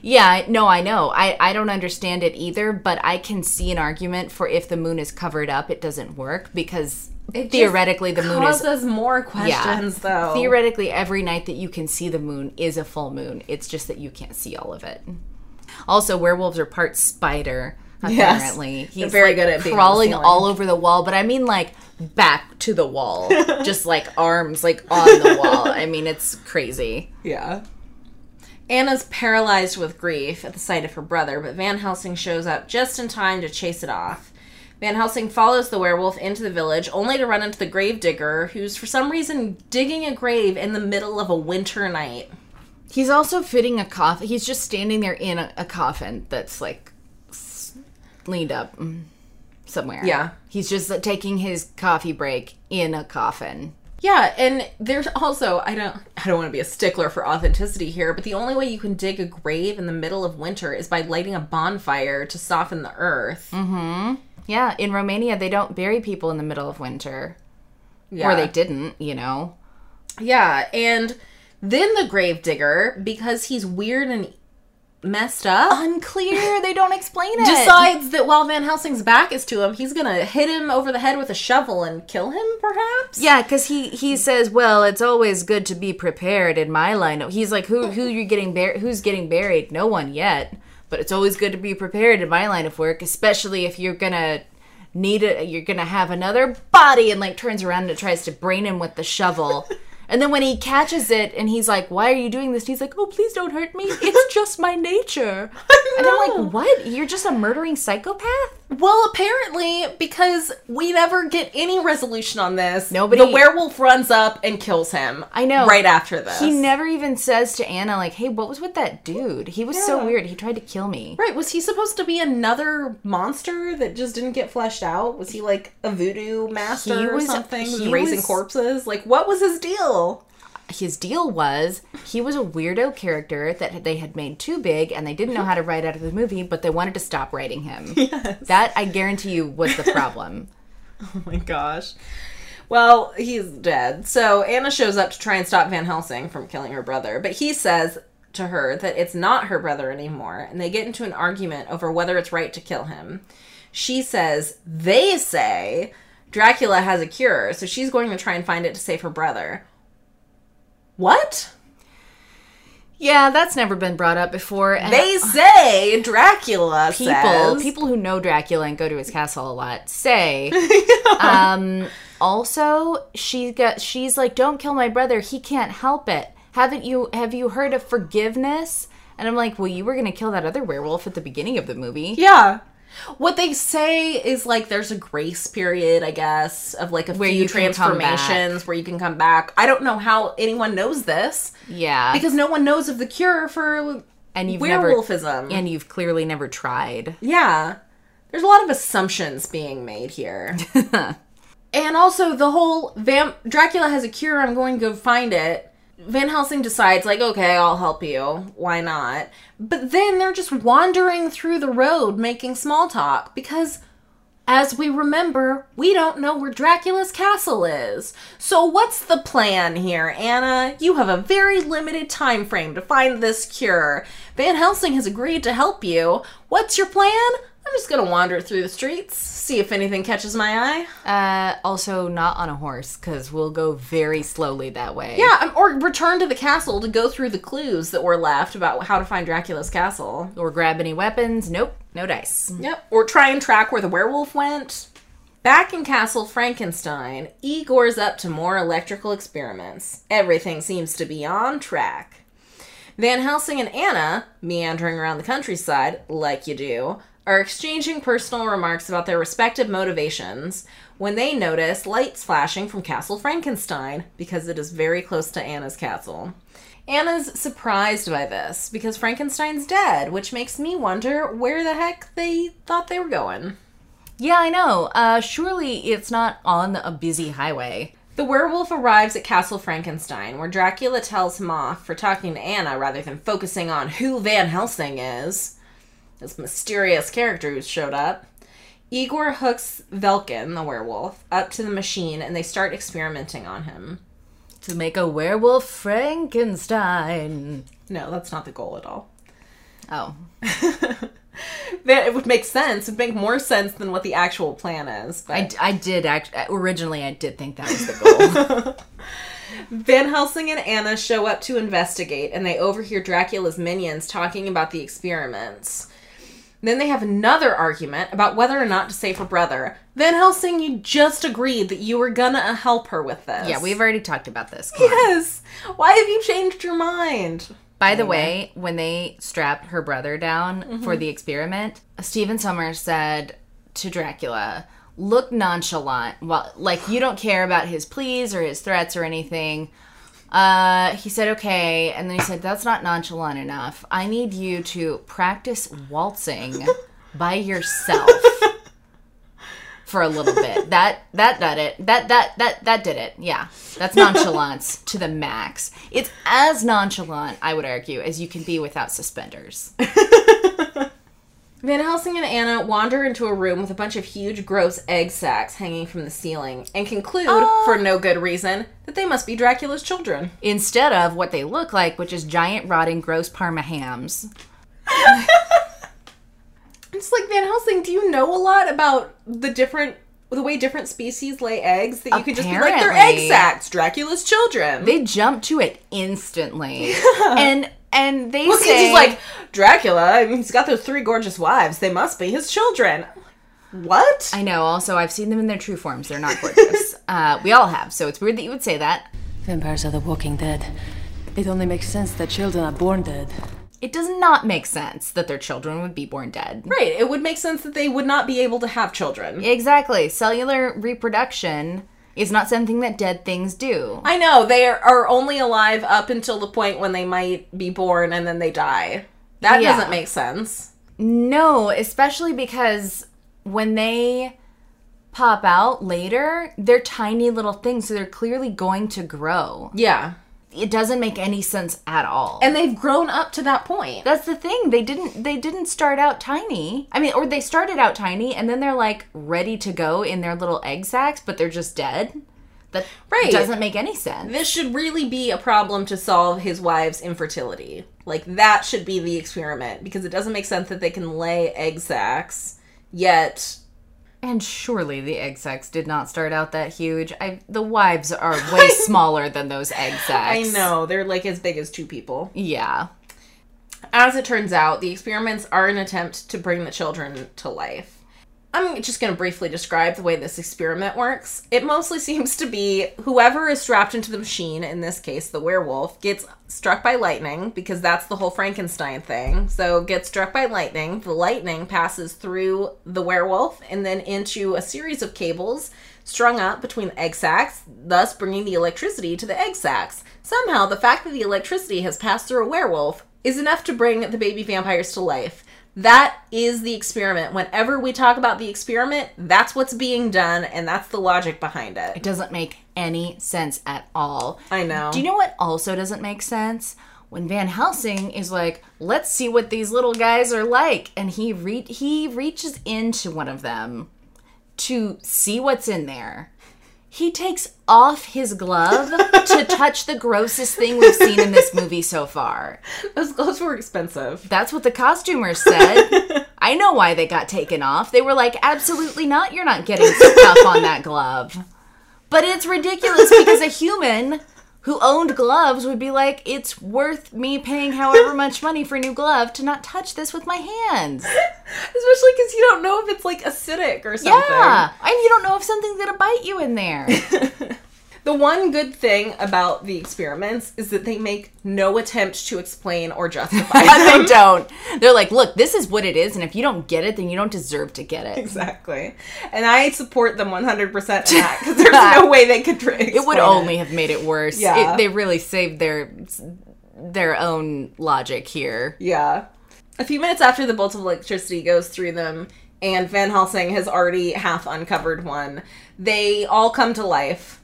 Yeah, no, I know. I don't understand it either, but I can see an argument for if the moon is covered up, it doesn't work because... theoretically, the moon causes more questions, though. Theoretically, every night that you can see the moon is a full moon. It's just that you can't see all of it. Also, werewolves are part spider, apparently. Yes, he's very good at crawling all over the wall, but I mean, like, back to the wall. Just, like, arms, like, on the wall. I mean, it's crazy. Yeah. Anna's paralyzed with grief at the sight of her brother, but Van Helsing shows up just in time to chase it off. Van Helsing follows the werewolf into the village, only to run into the gravedigger, who's for some reason digging a grave in the middle of a winter night. He's also fitting a coffin. He's just standing there in a coffin that's, like, leaned up somewhere. Yeah. He's just taking his coffee break in a coffin. Yeah, and there's also, I don't want to be a stickler for authenticity here, but the only way you can dig a grave in the middle of winter is by lighting a bonfire to soften the earth. Mm-hmm. Yeah, in Romania, they don't bury people in the middle of winter. Yeah. Or they didn't, you know. Yeah, and... then the gravedigger, because he's weird and messed up. Unclear. They don't explain it. Decides that while Van Helsing's back is to him, he's going to hit him over the head with a shovel and kill him, perhaps? Yeah, because he says, well, it's always good to be prepared in my line. He's like, who's getting buried? No one yet. But it's always good to be prepared in my line of work, especially if you're going to... you're going to have another body, and like turns around and tries to brain him with the shovel. And then when he catches it and he's like, why are you doing this? And he's like, oh, please don't hurt me. It's just my nature. And I'm like, what? You're just a murdering psychopath? Well, apparently, because we never get any resolution on this. Nobody. The werewolf runs up and kills him. I know. Right after this. He never even says to Anna, like, hey, what was with that dude? He was so weird. He tried to kill me. Right. Was he supposed to be another monster that just didn't get fleshed out? Was he like a voodoo master or something? He was raising corpses? Like, what was his deal? His deal was he was a weirdo character that they had made too big and they didn't know how to write out of the movie, but they wanted to stop writing him. Yes. That, I guarantee you, was the problem. Oh my gosh. Well, he's dead. So Anna shows up to try and stop Van Helsing from killing her brother, but he says to her that it's not her brother anymore, and they get into an argument over whether it's right to kill him. She says, they say Dracula has a cure, so she's going to try and find it to save her brother. What? Yeah, that's never been brought up before. And they say, Dracula says. People who know Dracula and go to his castle a lot say. Also, she's like, don't kill my brother. He can't help it. Have you heard of forgiveness? And I'm like, well, you were going to kill that other werewolf at the beginning of the movie. Yeah. What they say is, like, there's a grace period, I guess, of, like, a few transformations where you can come back. I don't know how anyone knows this. Yeah. Because no one knows of the cure for werewolfism. And you've clearly never tried. Yeah. There's a lot of assumptions being made here. And also, the whole, Dracula has a cure, I'm going to go find it. Van Helsing decides, like, okay, I'll help you. Why not? But then they're just wandering through the road making small talk because, as we remember, we don't know where Dracula's castle is. So what's the plan here, Anna? You have a very limited time frame to find this cure. Van Helsing has agreed to help you. What's your plan? I'm just going to wander through the streets, see if anything catches my eye. Also, not on a horse, because we'll go very slowly that way. Yeah, or return to the castle to go through the clues that were left about how to find Dracula's castle. Or grab any weapons. Nope, no dice. Yep, or try and track where the werewolf went. Back in Castle Frankenstein, Igor's up to more electrical experiments. Everything seems to be on track. Van Helsing and Anna, meandering around the countryside, like you do, are exchanging personal remarks about their respective motivations when they notice lights flashing from Castle Frankenstein because it is very close to Anna's castle. Anna's surprised by this because Frankenstein's dead, which makes me wonder where the heck they thought they were going. Yeah, I know. Surely it's not on a busy highway. The werewolf arrives at Castle Frankenstein, where Dracula tells him off for talking to Anna rather than focusing on who Van Helsing is. This mysterious character who's showed up. Igor hooks Velkin, the werewolf, up to the machine, and they start experimenting on him. To make a werewolf Frankenstein. No, that's not the goal at all. Oh. It would make sense. It would make more sense than what the actual plan is. But I did think that was the goal. Van Helsing and Anna show up to investigate, and they overhear Dracula's minions talking about the experiments. Then they have another argument about whether or not to save her brother. Van Helsing, you just agreed that you were gonna help her with this. Yeah, we've already talked about this. Yes! Why have you changed your mind? By the way, when they strapped her brother down for the experiment, Stephen Sommers said to Dracula, look nonchalant, well, like you don't care about his pleas or his threats or anything. He said, okay, and then he said, that's not nonchalant enough. I need you to practice waltzing by yourself for a little bit. That did it. Yeah, that's nonchalance to the max. It's as nonchalant, I would argue, as you can be without suspenders. Van Helsing and Anna wander into a room with a bunch of huge, gross egg sacks hanging from the ceiling and conclude, for no good reason, that they must be Dracula's children. Instead of what they look like, which is giant, rotting, gross Parma hams. It's like, Van Helsing, do you know a lot about the way different species lay eggs that you can just be like, they're egg sacks, Dracula's children? They jump to it instantly. Yeah. And they say... he's like, Dracula, I mean, he's got those three gorgeous wives. They must be his children. What? I know. Also, I've seen them in their true forms. They're not gorgeous. We all have, so it's weird that you would say that. Vampires are the walking dead. It only makes sense that children are born dead. It does not make sense that their children would be born dead. Right. It would make sense that they would not be able to have children. Exactly. Cellular reproduction... is not something that dead things do. I know. They are only alive up until the point when they might be born and then they die. That doesn't make sense. No, especially because when they pop out later, they're tiny little things, so they're clearly going to grow. Yeah. It doesn't make any sense at all. And they've grown up to that point. That's the thing. They didn't start out tiny. I mean, or they started out tiny, and then they're, like, ready to go in their little egg sacks, but they're just dead. That doesn't make any sense. This should really be a problem to solve his wife's infertility. Like, that should be the experiment, because it doesn't make sense that they can lay egg sacks, yet And surely the egg sacs did not start out that huge. The wives are way smaller than those egg sacs. I know. They're like as big as two people. Yeah. As it turns out, the experiments are an attempt to bring the children to life. I'm just going to briefly describe the way this experiment works. It mostly seems to be whoever is strapped into the machine, in this case the werewolf, gets struck by lightning, because that's the whole Frankenstein thing. So gets struck by lightning. The lightning passes through the werewolf and then into a series of cables strung up between the egg sacs, thus bringing the electricity to the egg sacs. Somehow the fact that the electricity has passed through a werewolf is enough to bring the baby vampires to life. That is the experiment. Whenever we talk about the experiment, that's what's being done, and that's the logic behind it. It doesn't make any sense at all. I know. Do you know what also doesn't make sense? When Van Helsing is like, let's see what these little guys are like, and he reaches into one of them to see what's in there. He takes off his glove to touch the grossest thing we've seen in this movie so far. Those gloves were expensive. That's what the costumers said. I know why they got taken off. They were like, absolutely not. You're not getting stuff on that glove. But it's ridiculous because a human who owned gloves would be like, it's worth me paying however much money for a new glove to not touch this with my hands. Especially because you don't know if it's, like, acidic or something. Yeah, and you don't know if something's going to bite you in there. The one good thing about the experiments is that they make no attempt to explain or justify them. They don't. They're like, look, this is what it is, and if you don't get it, then you don't deserve to get it. Exactly. And I support them 100% in that, because there's no way they could explain it. It would only have made it worse. Yeah. They really saved their own logic here. Yeah. A few minutes after the bolt of electricity goes through them, and Van Helsing has already half uncovered one, they all come to life.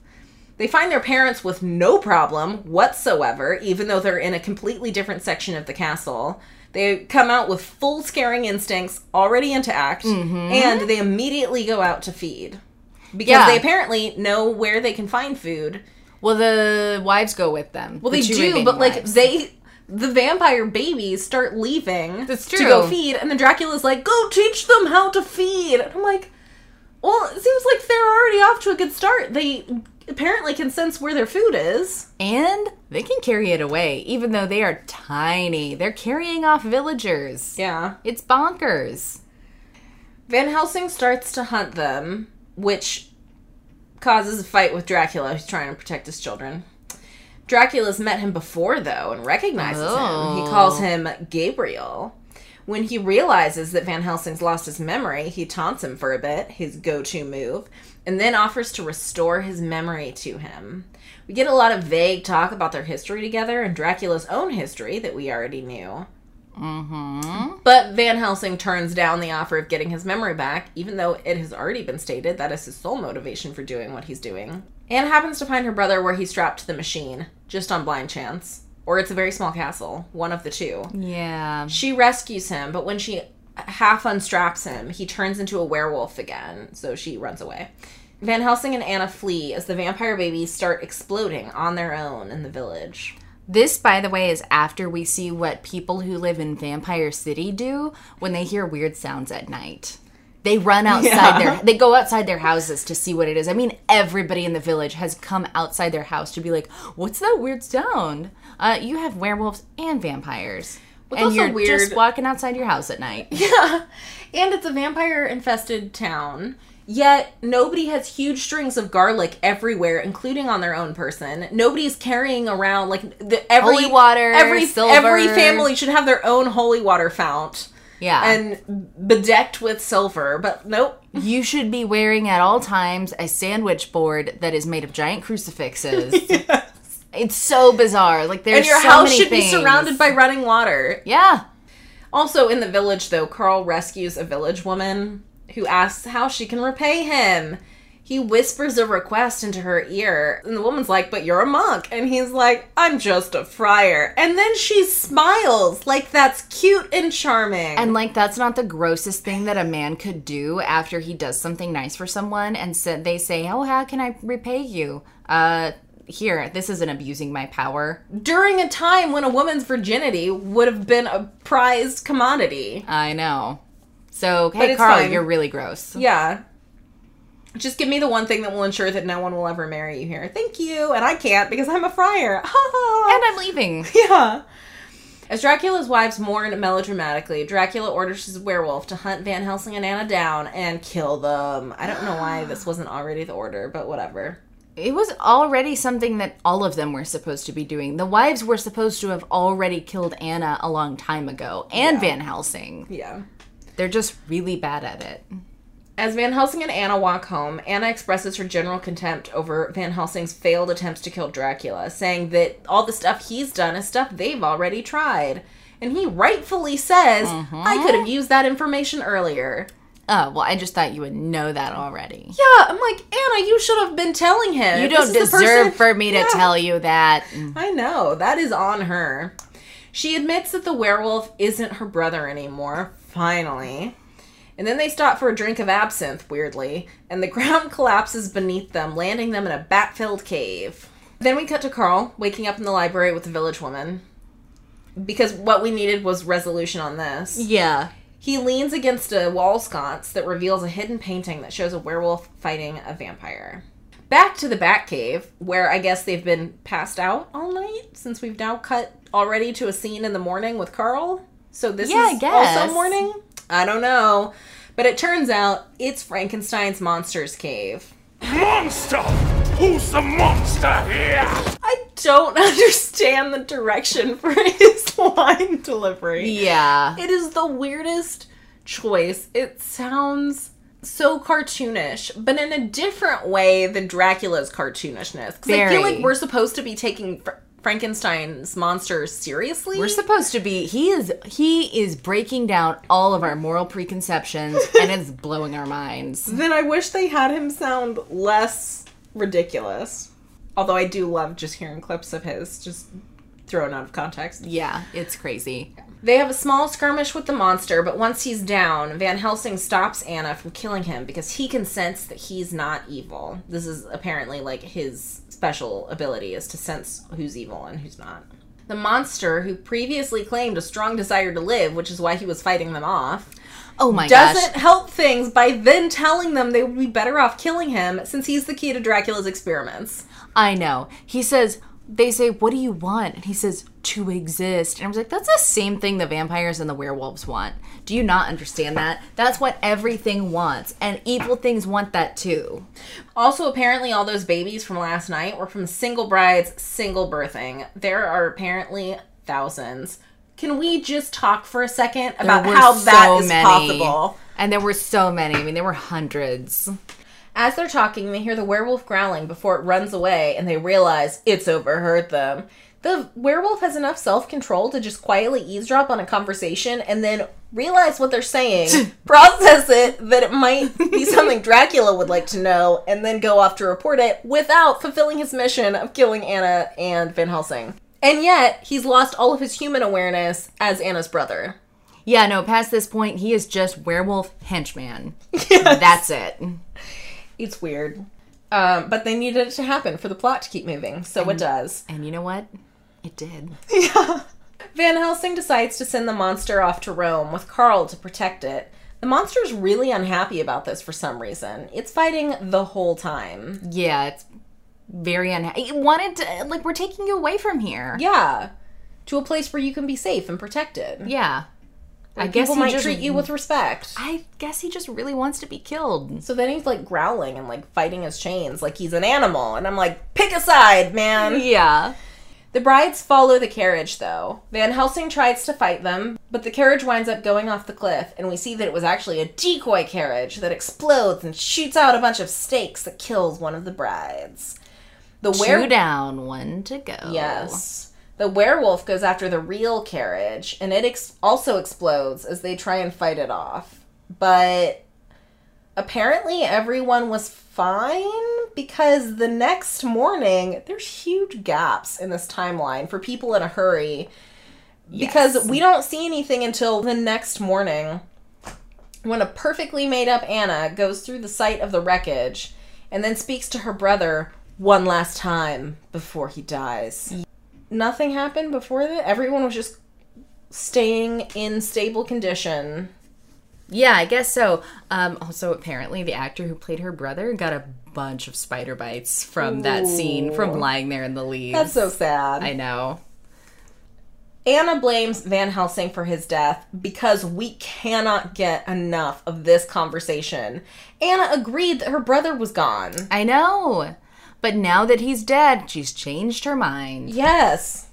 They find their parents with no problem whatsoever, even though they're in a completely different section of the castle. They come out with full scaring instincts already intact, and they immediately go out to feed. Because they apparently know where they can find food. Well, the wives go with them. Well, they do, but like, the vampire babies start leaving to go feed, and then Dracula's like, go teach them how to feed! And I'm like, well, it seems like they're already off to a good start. They apparently can sense where their food is. And they can carry it away, even though they are tiny. They're carrying off villagers. Yeah. It's bonkers. Van Helsing starts to hunt them, which causes a fight with Dracula, who's trying to protect his children. Dracula's met him before, though, and recognizes him. He calls him Gabriel. When he realizes that Van Helsing's lost his memory, he taunts him for a bit, his go-to move, and then offers to restore his memory to him. We get a lot of vague talk about their history together and Dracula's own history that we already knew. But Van Helsing turns down the offer of getting his memory back, even though it has already been stated that is his sole motivation for doing what he's doing. Anne happens to find her brother where he's strapped to the machine, just on blind chance. Or it's a very small castle. One of the two. Yeah. She rescues him, but when she half unstraps him, he turns into a werewolf again, so she runs away. Van Helsing and Anna flee as the vampire babies start exploding on their own in the village. This, by the way, is after we see what people who live in Vampire City do when they hear weird sounds at night. They run outside they go outside their houses to see what it is. I mean, everybody in the village has come outside their house to be like, what's that weird sound? You have werewolves and vampires. What's and also you're weird, just walking outside your house at night. Yeah. And it's a vampire-infested town. Yet, nobody has huge strings of garlic everywhere, including on their own person. Nobody's carrying around, like, holy water, silver. Every family should have their own holy water fount. Yeah. And bedecked with silver, but nope. You should be wearing at all times a sandwich board that is made of giant crucifixes. Yes. It's so bizarre. Like, there's so many things. And your house should be surrounded by running water. Yeah. Also, in the village, though, Carl rescues a village woman who asks how she can repay him. He whispers a request into her ear, and the woman's like, but you're a monk. And he's like, I'm just a friar. And then she smiles, like that's cute and charming. And like that's not the grossest thing that a man could do after he does something nice for someone, and they say, oh, how can I repay you? Here, this isn't abusing my power. During a time when a woman's virginity would have been a prized commodity. I know. So, hey, Carl, fine. You're really gross. Yeah. Just give me the one thing that will ensure that no one will ever marry you here. Thank you. And I can't because I'm a friar. And I'm leaving. Yeah. As Dracula's wives mourn melodramatically, Dracula orders his werewolf to hunt Van Helsing and Anna down and kill them. I don't know why this wasn't already the order, but whatever. It was already something that all of them were supposed to be doing. The wives were supposed to have already killed Anna a long time ago. And yeah. Van Helsing. Yeah. They're just really bad at it. As Van Helsing and Anna walk home, Anna expresses her general contempt over Van Helsing's failed attempts to kill Dracula, saying that all the stuff he's done is stuff they've already tried. And he rightfully says, I could have used that information earlier. Oh, well, I just thought you would know that already. Yeah, I'm like, Anna, you should have been telling him. You don't deserve for me to tell you that. I know. That is on her. She admits that the werewolf isn't her brother anymore. Finally. And then they stop for a drink of absinthe, weirdly, and the ground collapses beneath them, landing them in a bat-filled cave. Then we cut to Carl, waking up in the library with the village woman. Because what we needed was resolution on this. Yeah. He leans against a wall sconce that reveals a hidden painting that shows a werewolf fighting a vampire. Back to the Batcave, where I guess they've been passed out all night, since we've now cut already to a scene in the morning with Carl. So this is also morning? I don't know. But it turns out it's Frankenstein's monster's cave. Monster! Who's the monster here? I don't understand the direction for his line delivery. Yeah. It is the weirdest choice. It sounds so cartoonish, but in a different way than Dracula's cartoonishness. Because I feel like we're supposed to be taking Frankenstein's monster seriously? We're supposed to be. He is breaking down all of our moral preconceptions and it's blowing our minds. Then I wish they had him sound less ridiculous. Although I do love just hearing clips of his just thrown out of context. Yeah, it's crazy. They have a small skirmish with the monster, but once he's down, Van Helsing stops Anna from killing him because he can sense that he's not evil. This is apparently like his special ability, is to sense who's evil and who's not. The monster, who previously claimed a strong desire to live, which is why he was fighting them off, doesn't help things by then telling them they would be better off killing him since he's the key to Dracula's experiments. I know. He says, they say, what do you want? And he says, to exist. And I was like, that's the same thing the vampires and the werewolves want. Do you not understand that? That's what everything wants. And evil things want that too. Also, apparently all those babies from last night were from single brides, single birthing. There are apparently thousands. Can we just talk for a second about how that is possible? And there were so many. I mean, there were hundreds. As they're talking, they hear the werewolf growling before it runs away, and they realize it's overheard them. The werewolf has enough self-control to just quietly eavesdrop on a conversation and then realize what they're saying, process it, that it might be something Dracula would like to know, and then go off to report it without fulfilling his mission of killing Anna and Van Helsing. And yet, he's lost all of his human awareness as Anna's brother. Yeah, no, past this point, he is just werewolf henchman. Yes. That's it. It's weird. But they needed it to happen for the plot to keep moving, so it does. And you know what? It did. Yeah. Van Helsing decides to send the monster off to Rome with Carl to protect it. The monster's really unhappy about this for some reason. It's fighting the whole time. Yeah, it's very unhappy. It wanted to, like, we're taking you away from here. Yeah. To a place where you can be safe and protected. Yeah. I guess people might treat you with respect. I guess he just really wants to be killed. So then he's, like, growling and, like, fighting his chains like he's an animal. And I'm like, pick a side, man. Yeah. The brides follow the carriage, though. Van Helsing tries to fight them, but the carriage winds up going off the cliff, and we see that it was actually a decoy carriage that explodes and shoots out a bunch of stakes that kills one of the brides. Two down, one to go. Yes. The werewolf goes after the real carriage, and it also explodes as they try and fight it off. But apparently everyone was fine, because the next morning, there's huge gaps in this timeline for people in a hurry. Yes. Because we don't see anything until the next morning, when a perfectly made-up Anna goes through the site of the wreckage and then speaks to her brother one last time before he dies. Nothing happened before that. Everyone was just staying in stable condition Yeah, I guess so. Also, apparently, the actor who played her brother got a bunch of spider bites from that scene, from lying there in the leaves. That's so sad. I know. Anna blames Van Helsing for his death because we cannot get enough of this conversation. Anna agreed that her brother was gone. I know. But now that he's dead, she's changed her mind. Yes.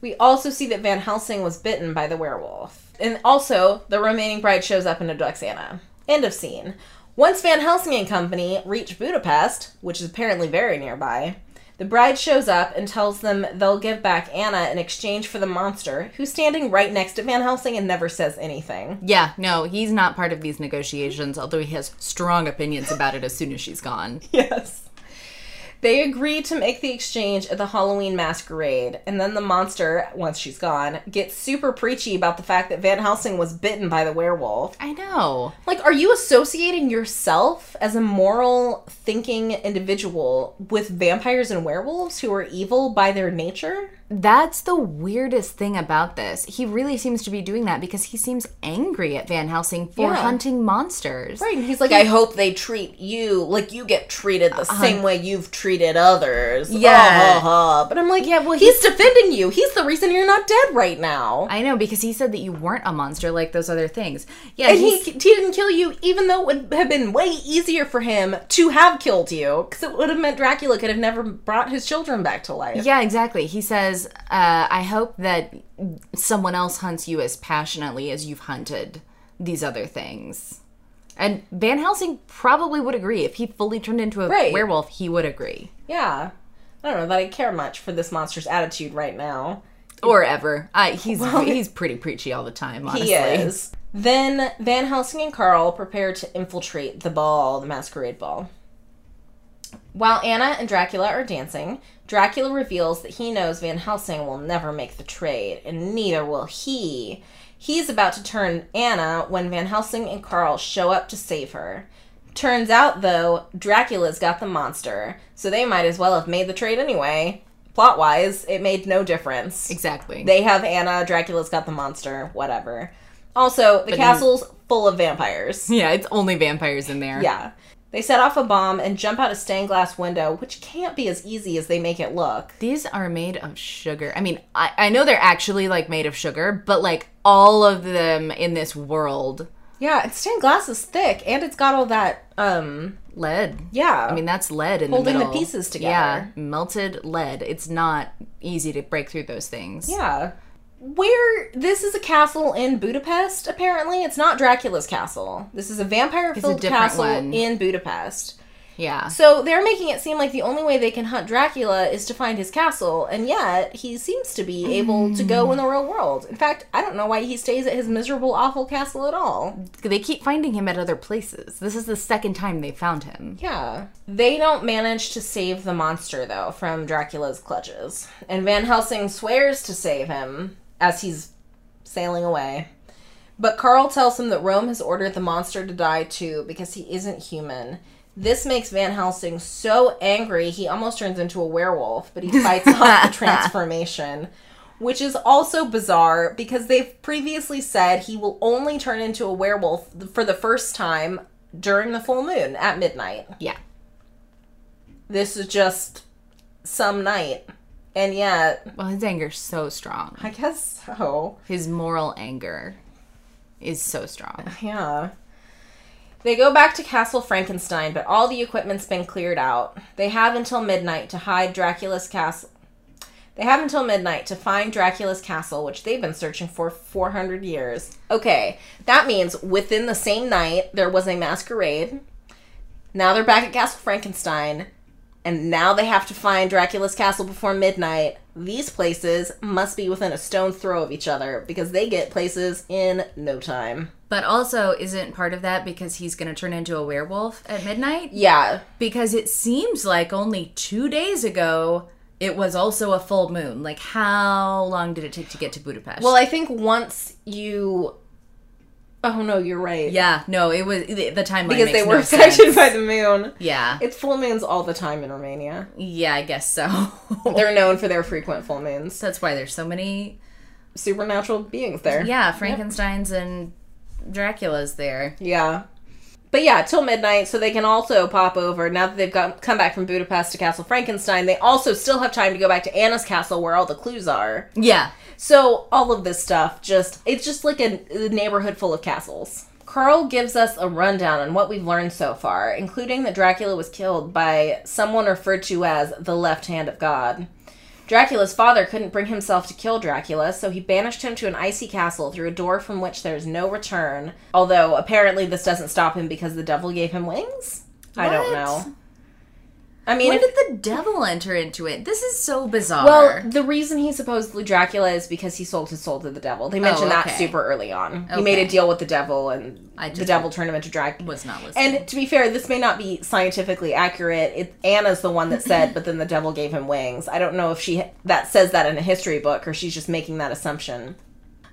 We also see that Van Helsing was bitten by the werewolf. And also, the remaining bride shows up and abducts Anna. End of scene. Once Van Helsing and company reach Budapest, which is apparently very nearby, the bride shows up and tells them they'll give back Anna in exchange for the monster, who's standing right next to Van Helsing and never says anything. Yeah, no, he's not part of these negotiations, although he has strong opinions about it as soon as she's gone. Yes. They agree to make the exchange at the Halloween masquerade, and then the monster, once she's gone, gets super preachy about the fact that Van Helsing was bitten by the werewolf. I know. Like, are you associating yourself as a moral-thinking individual with vampires and werewolves who are evil by their nature? That's the weirdest thing about this. He really seems to be doing that because he seems angry at Van Helsing for hunting monsters. Right, and he's like, I hope they treat you like you get treated the same way you've treated others. Yeah. But I'm like, yeah, well, he's defending you. He's the reason you're not dead right now. I know, because he said that you weren't a monster like those other things. Yeah, and he didn't kill you, even though it would have been way easier for him to have killed you, because it would have meant Dracula could have never brought his children back to life. Yeah, exactly. He says, I hope that someone else hunts you as passionately as you've hunted these other things. And Van Helsing probably would agree. If he fully turned into a werewolf, he would agree. Yeah. I don't know that I care much for this monster's attitude right now. Or ever. He's pretty preachy all the time, honestly. He is. Then Van Helsing and Carl prepare to infiltrate the ball, the masquerade ball. While Anna and Dracula are dancing, Dracula reveals that he knows Van Helsing will never make the trade, and neither will he. He's about to turn Anna when Van Helsing and Carl show up to save her. Turns out, though, Dracula's got the monster, so they might as well have made the trade anyway. Plot-wise, it made no difference. Exactly. They have Anna, Dracula's got the monster, whatever. Also, the castle's full of vampires. Yeah, it's only vampires in there. Yeah. They set off a bomb and jump out a stained glass window, which can't be as easy as they make it look. These are made of sugar. I mean, I know they're actually, like, made of sugar, but, like, all of them in this world. Yeah, and stained glass is thick, and it's got all that, lead. Yeah. I mean, that's lead in the middle. Holding the pieces together. Yeah, melted lead. It's not easy to break through those things. Yeah. This is a castle in Budapest, apparently. It's not Dracula's castle. This is a vampire-filled castle in Budapest. Yeah. So they're making it seem like the only way they can hunt Dracula is to find his castle, and yet he seems to be able to go in the real world. In fact, I don't know why he stays at his miserable, awful castle at all. They keep finding him at other places. This is the second time they found him. Yeah. They don't manage to save the monster, though, from Dracula's clutches. And Van Helsing swears to save him as he's sailing away. But Carl tells him that Rome has ordered the monster to die too because he isn't human. This makes Van Helsing so angry he almost turns into a werewolf, but he fights off the transformation, which is also bizarre because they've previously said he will only turn into a werewolf for the first time during the full moon at midnight. Yeah. This is just some night. And yet... Well, his anger's so strong. I guess so. His moral anger is so strong. Yeah. They go back to Castle Frankenstein, but all the equipment's been cleared out. They have until midnight to hide Dracula's castle. They have until midnight to find Dracula's castle, which they've been searching for 400 years. Okay, that means within the same night, there was a masquerade. Now they're back at Castle Frankenstein. And now they have to find Dracula's castle before midnight. These places must be within a stone's throw of each other because they get places in no time. But also, isn't part of that because he's going to turn into a werewolf at midnight? Yeah. Because it seems like only 2 days ago it was also a full moon. Like, how long did it take to get to Budapest? Well, I think once you... Oh, no, you're right. Yeah, no, it was... The timeline makes no sense. Because they were affected by the moon. Yeah. It's full moons all the time in Romania. Yeah, I guess so. They're known for their frequent full moons. That's why there's so many... supernatural beings there. Yeah, Frankensteins and Dracula's there. Yeah. But yeah, till midnight, so they can also pop over. Now that they've come back from Budapest to Castle Frankenstein, they also still have time to go back to Anna's castle where all the clues are. Yeah. So all of this stuff, it's just like a neighborhood full of castles. Carl gives us a rundown on what we've learned so far, including that Dracula was killed by someone referred to as the Left Hand of God. Dracula's father couldn't bring himself to kill Dracula, so he banished him to an icy castle through a door from which there's no return. Although, apparently this doesn't stop him because the devil gave him wings? What? I don't know. I mean, when did the devil enter into it? This is so bizarre. Well, the reason he's supposedly Dracula is because he sold his soul to the devil. They mentioned that super early on. Okay. He made a deal with the devil, and the devil turned him into Dracula. Was not listening. And to be fair, this may not be scientifically accurate. Anna's the one that said, but then the devil gave him wings. I don't know if that says that in a history book, or she's just making that assumption.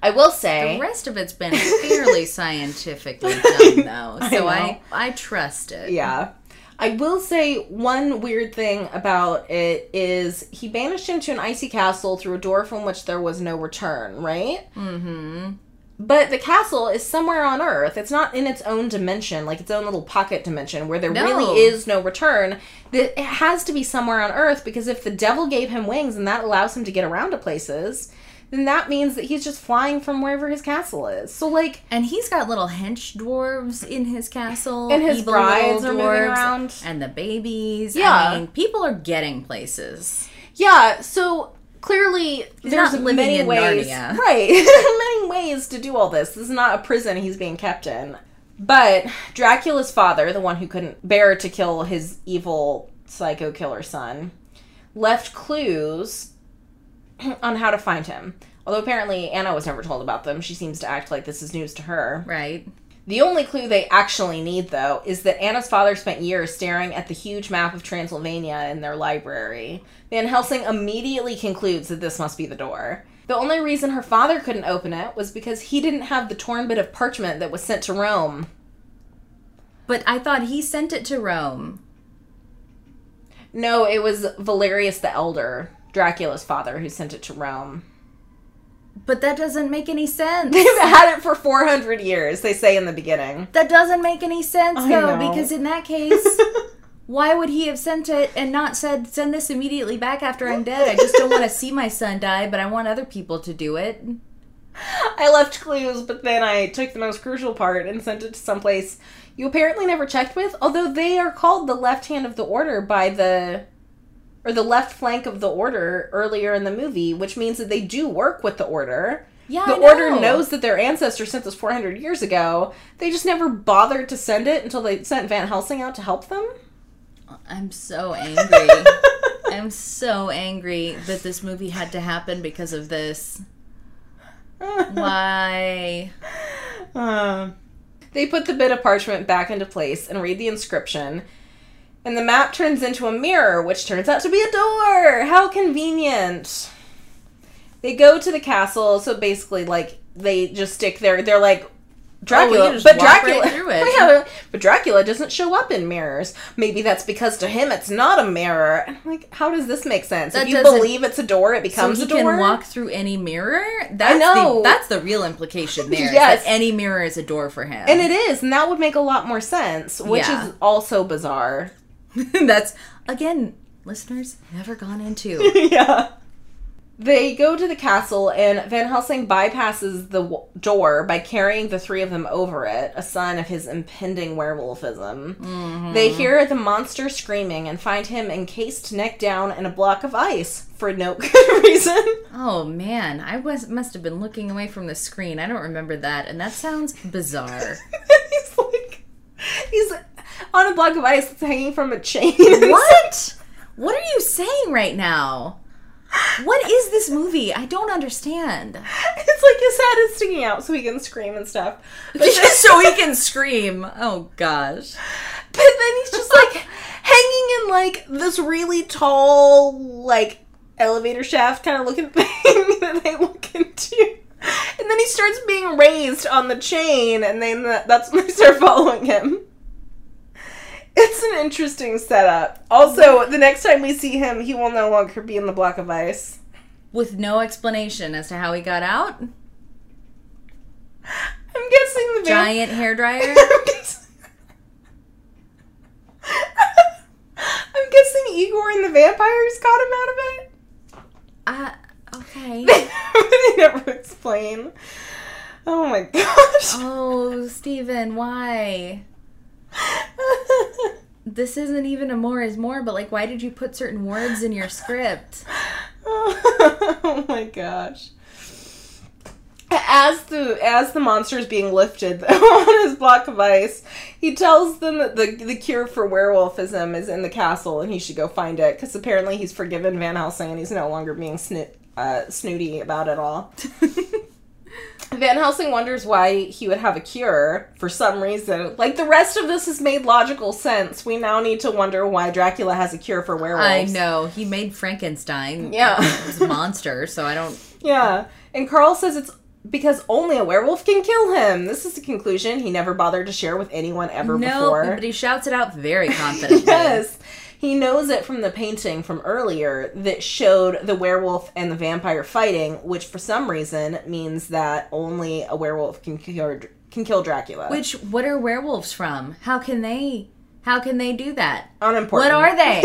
I will say... The rest of it's been fairly scientifically done, though. So I trust it. Yeah. I will say one weird thing about it is he banished him to an icy castle through a door from which there was no return, right? Mm-hmm. But the castle is somewhere on Earth. It's not in its own dimension, like its own little pocket dimension, where there really is no return. It has to be somewhere on Earth, because if the devil gave him wings and that allows him to get around to places... then that means that he's just flying from wherever his castle is. So, like... And he's got little hench dwarves in his castle. And his brides are moving around. And the babies. Yeah. I mean, people are getting places. Yeah, so... Clearly, there's many ways. Narnia. Right. Many ways to do all this. This is not a prison he's being kept in. But Dracula's father, the one who couldn't bear to kill his evil psycho killer son, left clues... on how to find him. Although apparently Anna was never told about them. She seems to act like this is news to her. Right. The only clue they actually need, though, is that Anna's father spent years staring at the huge map of Transylvania in their library. Van Helsing immediately concludes that this must be the door. The only reason her father couldn't open it was because he didn't have the torn bit of parchment that was sent to Rome. But I thought he sent it to Rome. No, it was Valerius the Elder, Dracula's father, who sent it to Rome. But that doesn't make any sense. They've had it for 400 years, they say in the beginning. That doesn't make any sense, though, because in that case, why would he have sent it and not said, send this immediately back after I'm dead? I just don't want to see my son die, but I want other people to do it. I left clues, but then I took the most crucial part and sent it to someplace you apparently never checked with, although they are called the Left Hand of the Order by the... or the left flank of the Order earlier in the movie, which means that they do work with the Order. Yeah, the Order knows that their ancestors sent this 400 years ago. They just never bothered to send it until they sent Van Helsing out to help them. I'm so angry. I'm so angry that this movie had to happen because of this. Why? They put the bit of parchment back into place and read the inscription... and the map turns into a mirror, which turns out to be a door! How convenient! They go to the castle, so basically, like, they just stick there. They're like, Dracula, but Dracula doesn't show up in mirrors. Maybe that's because to him it's not a mirror. And I'm like, how does this make sense? If you believe it's a door, it becomes a door. So he can walk through any mirror? That's the real implication there. Yes. That any mirror is a door for him. And it is, and that would make a lot more sense, which is also bizarre. That's, again, listeners never gone into. Yeah. They go to the castle, and Van Helsing bypasses the door by carrying the three of them over it, a sign of his impending werewolfism. Mm-hmm. They hear the monster screaming and find him encased neck down in a block of ice for no good reason. Oh, man. I must have been looking away from the screen. I don't remember that, and that sounds bizarre. He's on a block of ice that's hanging from a chain. What? What are you saying right now? What is this movie? I don't understand. It's like his head is sticking out so he can scream and stuff. Just so he can scream. Oh, gosh. But then he's just, like, hanging in, like, this really tall, like, elevator shaft kind of looking thing that they look into. And then he starts being raised on the chain, and then that's when they start following him. It's an interesting setup. Also, the next time we see him, he will no longer be in the block of ice. With no explanation as to how he got out? I I'm guessing the giant hairdryer? I'm guessing Igor and the vampires got him out of it? Okay. They never explain. Oh my gosh. Oh, Stephen, why? This isn't even a more is more, but like, why did you put certain words in your script? Oh my gosh. As the monster is being lifted on his block of ice, he tells them that the cure for werewolfism is in the castle and he should go find it, because apparently he's forgiven Van Helsing and he's no longer being snooty about it all. Van Helsing wonders why he would have a cure for some reason. Like, the rest of this has made logical sense. We now need to wonder why Dracula has a cure for werewolves. I know. He made Frankenstein. Yeah. This monster, so I don't... Yeah. And Carl says it's because only a werewolf can kill him. This is the conclusion he never bothered to share with anyone ever before. No, but he shouts it out very confidently. Yes. He knows it from the painting from earlier that showed the werewolf and the vampire fighting, which for some reason means that only a werewolf can kill Dracula. Which, what are werewolves from? How can they do that? Unimportant. What are they?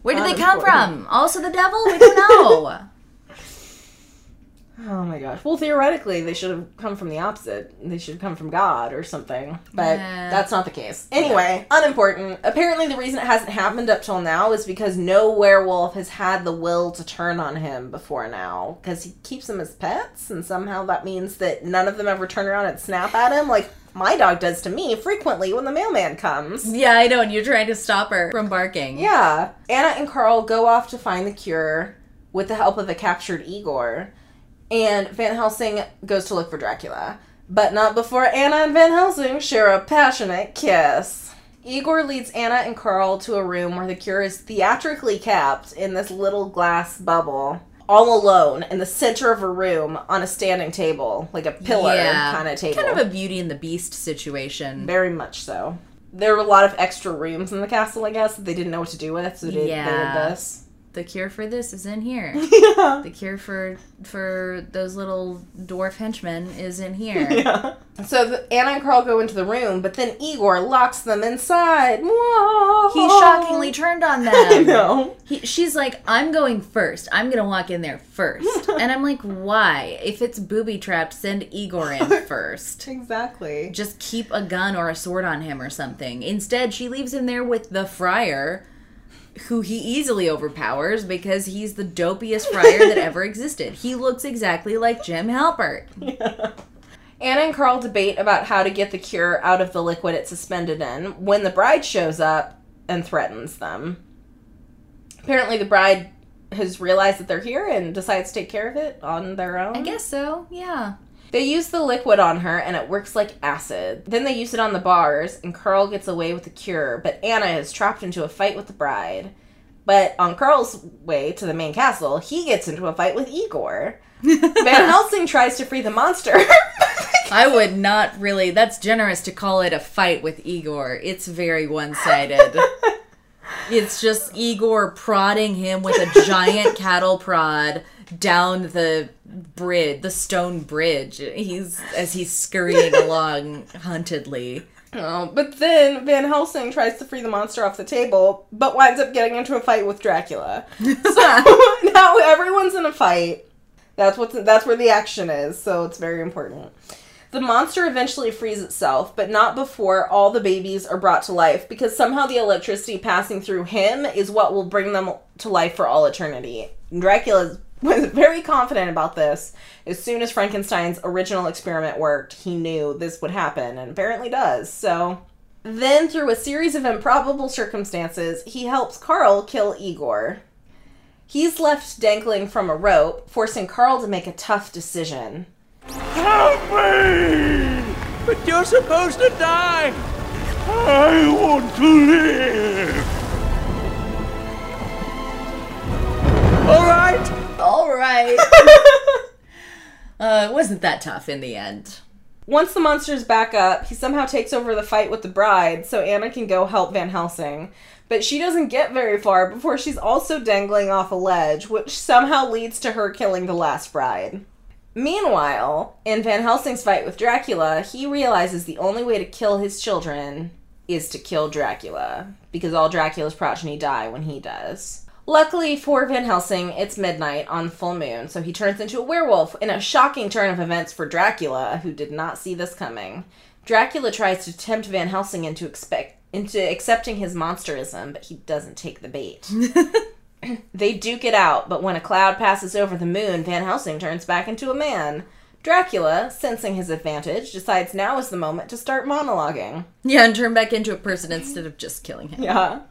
Where do they come from? Also the devil? We don't know. Oh my gosh. Well, theoretically, they should have come from the opposite. They should have come from God or something. But that's not the case. Anyway, unimportant. Apparently the reason it hasn't happened up till now is because no werewolf has had the will to turn on him before now. Because he keeps them as pets, and somehow that means that none of them ever turn around and snap at him. Like, my dog does to me frequently when the mailman comes. Yeah, I know, and you're trying to stop her from barking. Yeah. Anna and Carl go off to find the cure with the help of a captured Igor. And Van Helsing goes to look for Dracula, but not before Anna and Van Helsing share a passionate kiss. Igor leads Anna and Carl to a room where the cure is theatrically kept in this little glass bubble, all alone in the center of a room on a standing table, like a pillar kind of table. Kind of a Beauty and the Beast situation. Very much so. There were a lot of extra rooms in the castle, I guess, that they didn't know what to do with, so they did this. The cure for this is in here. Yeah. The cure for those little dwarf henchmen is in here. Yeah. So Anna and Carl go into the room, but then Igor locks them inside. Whoa. He shockingly turned on them. I know. She's like, I'm going first. I'm going to walk in there first. And I'm like, why? If it's booby-trapped, send Igor in first. Exactly. Just keep a gun or a sword on him or something. Instead, she leaves him there with the friar, who he easily overpowers because he's the dopiest friar that ever existed. He looks exactly like Jim Halpert. Yeah. Anna and Carl debate about how to get the cure out of the liquid it's suspended in when the bride shows up and threatens them. Apparently the bride has realized that they're here and decides to take care of it on their own. I guess so, yeah. They use the liquid on her, and it works like acid. Then they use it on the bars, and Carl gets away with the cure, but Anna is trapped into a fight with the bride. But on Carl's way to the main castle, he gets into a fight with Igor. Van Helsing tries to free the monster. I would not really. That's generous to call it a fight with Igor. It's very one-sided. It's just Igor prodding him with a giant cattle prod down the bridge, the stone bridge, as he's scurrying along huntedly. Oh, but then Van Helsing tries to free the monster off the table, but winds up getting into a fight with Dracula. So now everyone's in a fight. That's where the action is, so it's very important. The monster eventually frees itself, but not before all the babies are brought to life, because somehow the electricity passing through him is what will bring them to life for all eternity. Dracula was very confident about this. As soon as Frankenstein's original experiment worked, he knew this would happen, and apparently does. So then, through a series of improbable circumstances, he helps Carl kill Igor. He's left dangling from a rope, forcing Carl to make a tough decision. Help me! But you're supposed to die! I want to live! Alright! It wasn't that tough in the end. Once the monster's back up, he somehow takes over the fight with the bride so Anna can go help Van Helsing. But she doesn't get very far before she's also dangling off a ledge, which somehow leads to her killing the last bride. Meanwhile, in Van Helsing's fight with Dracula, he realizes the only way to kill his children is to kill Dracula, because all Dracula's progeny die when he does. Luckily for Van Helsing, it's midnight on the full moon, so he turns into a werewolf in a shocking turn of events for Dracula, who did not see this coming. Dracula tries to tempt Van Helsing into accepting his monsterism, but he doesn't take the bait. They duke it out, but when a cloud passes over the moon, Van Helsing turns back into a man. Dracula, sensing his advantage, decides now is the moment to start monologuing. Yeah, and turn back into a person instead of just killing him. Yeah.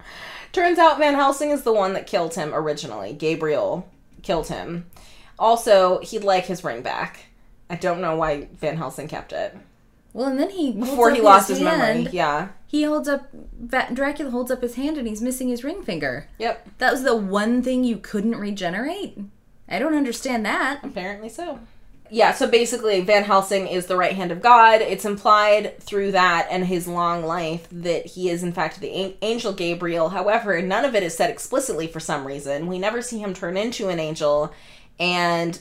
Turns out Van Helsing is the one that killed him originally. Gabriel killed him. Also, he'd like his ring back. I don't know why Van Helsing kept it. Well, and then he... Before he lost his memory, yeah. He holds up... Dracula holds up his hand and he's missing his ring finger. Yep. That was the one thing you couldn't regenerate? I don't understand that. Apparently so. Yeah, so basically Van Helsing is the right hand of God. It's implied through that and his long life that he is, in fact, the angel Gabriel. However, none of it is said explicitly for some reason. We never see him turn into an angel, and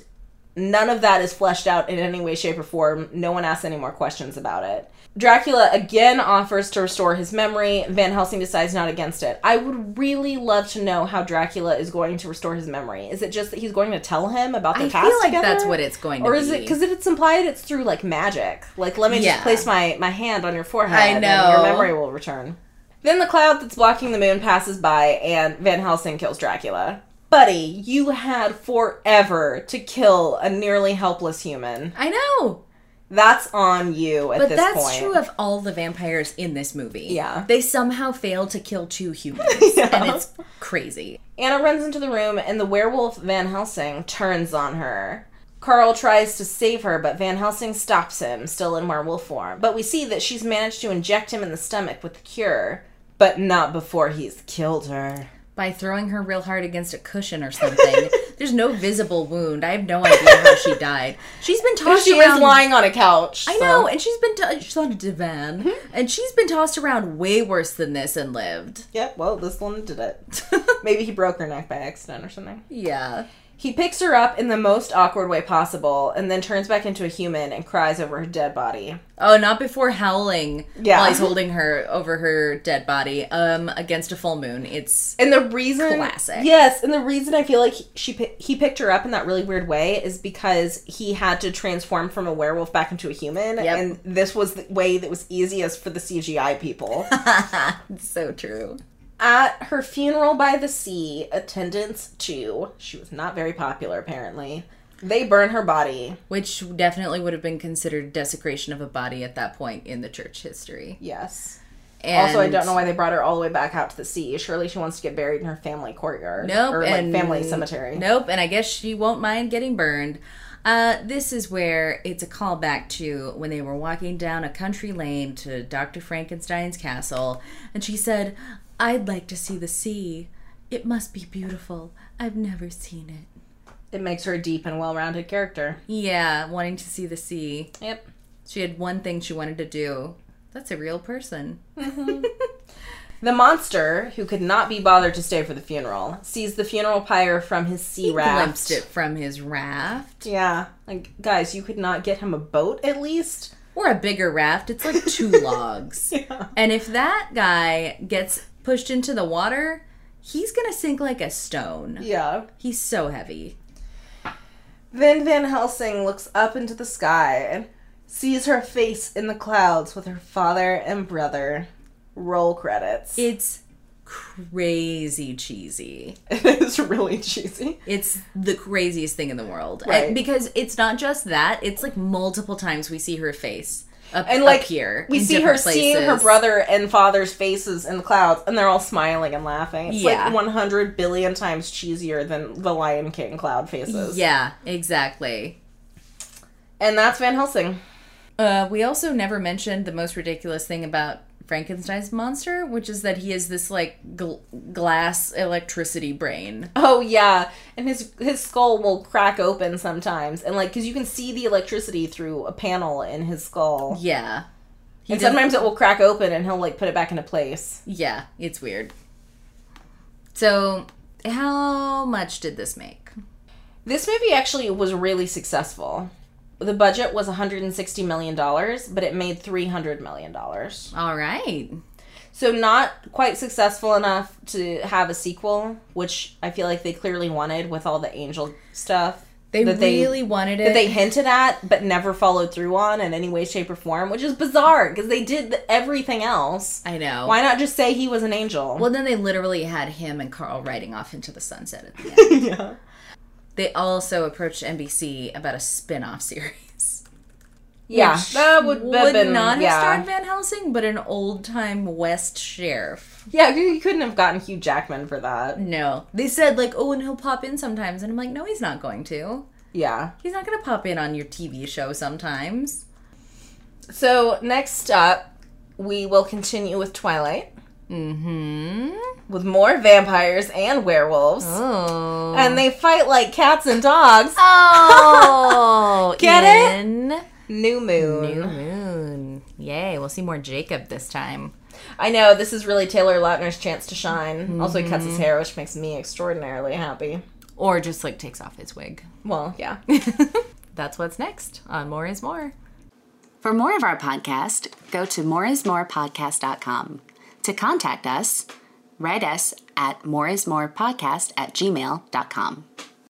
none of that is fleshed out in any way, shape, or form. No one asks any more questions about it. Dracula again offers to restore his memory. Van Helsing decides not against it. I would really love to know how Dracula is going to restore his memory. Is it just that he's going to tell him about the past together? I feel like that's what it's going to be. Or is it... Because if it's implied, it's through, like, magic. Like, let me just place my hand on your forehead. I know. And your memory will return. Then the cloud that's blocking the moon passes by, and Van Helsing kills Dracula. Buddy, you had forever to kill a nearly helpless human. I know. That's on you at this point. But that's true of all the vampires in this movie. Yeah. They somehow fail to kill two humans. Yeah. And it's crazy. Anna runs into the room and the werewolf Van Helsing turns on her. Carl tries to save her, but Van Helsing stops him, still in werewolf form. But we see that she's managed to inject him in the stomach with the cure, but not before he's killed her. By throwing her real hard against a cushion or something. There's no visible wound. I have no idea how she died. She's been tossed around. She was lying on a couch. I know, and she's been she's on a divan. Mm-hmm. And she's been tossed around way worse than this and lived. Yep, well, this one did it. Maybe he broke her neck by accident or something. Yeah. He picks her up in the most awkward way possible and then turns back into a human and cries over her dead body. Oh, not before howling while he's holding her over her dead body against a full moon. It's classic. Yes, and the reason I feel like he picked her up in that really weird way is because he had to transform from a werewolf back into a human, and this was the way that was easiest for the CGI people. So true. At her funeral by the sea, attendants, too, she was not very popular, apparently, they burn her body. Which definitely would have been considered desecration of a body at that point in the church history. Yes. And also, I don't know why they brought her all the way back out to the sea. Surely she wants to get buried in her family courtyard. Nope. Or, family cemetery. Nope, and I guess she won't mind getting burned. This is where it's a callback to when they were walking down a country lane to Dr. Frankenstein's castle, and she said... I'd like to see the sea. It must be beautiful. I've never seen it. It makes her a deep and well-rounded character. Yeah, wanting to see the sea. Yep. She had one thing she wanted to do. That's a real person. Mm-hmm. The monster, who could not be bothered to stay for the funeral, sees the funeral pyre from his raft. He glimpsed it from his raft. Yeah. Like, guys, you could not get him a boat, at least? Or a bigger raft. It's like 2 logs. Yeah. And if that guy gets... pushed into the water, he's gonna sink like a stone. Yeah. He's so heavy. Then Van Helsing looks up into the sky and sees her face in the clouds with her father and brother. Roll credits. It's crazy cheesy. It is really cheesy. It's the craziest thing in the world. Right. Because it's not just that, it's like multiple times we see her face. Up here. We see her seeing her brother and father's faces in the clouds, and they're all smiling and laughing. It's like 100 billion times cheesier than the Lion King cloud faces. Yeah, exactly. And that's Van Helsing. We also never mentioned the most ridiculous thing about Frankenstein's monster, which is that he is this, like, glass electricity brain. Oh, yeah. And his skull will crack open sometimes. And, like, because you can see the electricity through a panel in his skull. Yeah. And sometimes it will crack open and he'll, like, put it back into place. Yeah. It's weird. So, how much did this make? This movie actually was really successful. The budget was $160 million, but it made $300 million. All right. So not quite successful enough to have a sequel, which I feel like they clearly wanted with all the angel stuff. They really wanted it. That they hinted at, but never followed through on in any way, shape, or form, which is bizarre, because they did everything else. I know. Why not just say he was an angel? Well, then they literally had him and Carl riding off into the sunset at the end. Yeah. They also approached NBC about a spin-off series. Yeah. That would not have starred Van Helsing, but an old-time West sheriff. Yeah, you couldn't have gotten Hugh Jackman for that. No. They said, like, oh, and he'll pop in sometimes. And I'm like, no, he's not going to. Yeah. He's not going to pop in on your TV show sometimes. So, next up, we will continue with Twilight. Mm-hmm. With more vampires and werewolves. Oh. And they fight like cats and dogs. Oh. Get it? New Moon. Yay. We'll see more Jacob this time. I know. This is really Taylor Lautner's chance to shine. Mm-hmm. Also, he cuts his hair, which makes me extraordinarily happy. Or just, like, takes off his wig. Well, yeah. That's what's next on More Is More. For more of our podcast, go to moreismorepodcast.com. To contact us, write us at moreismorepodcast@gmail.com.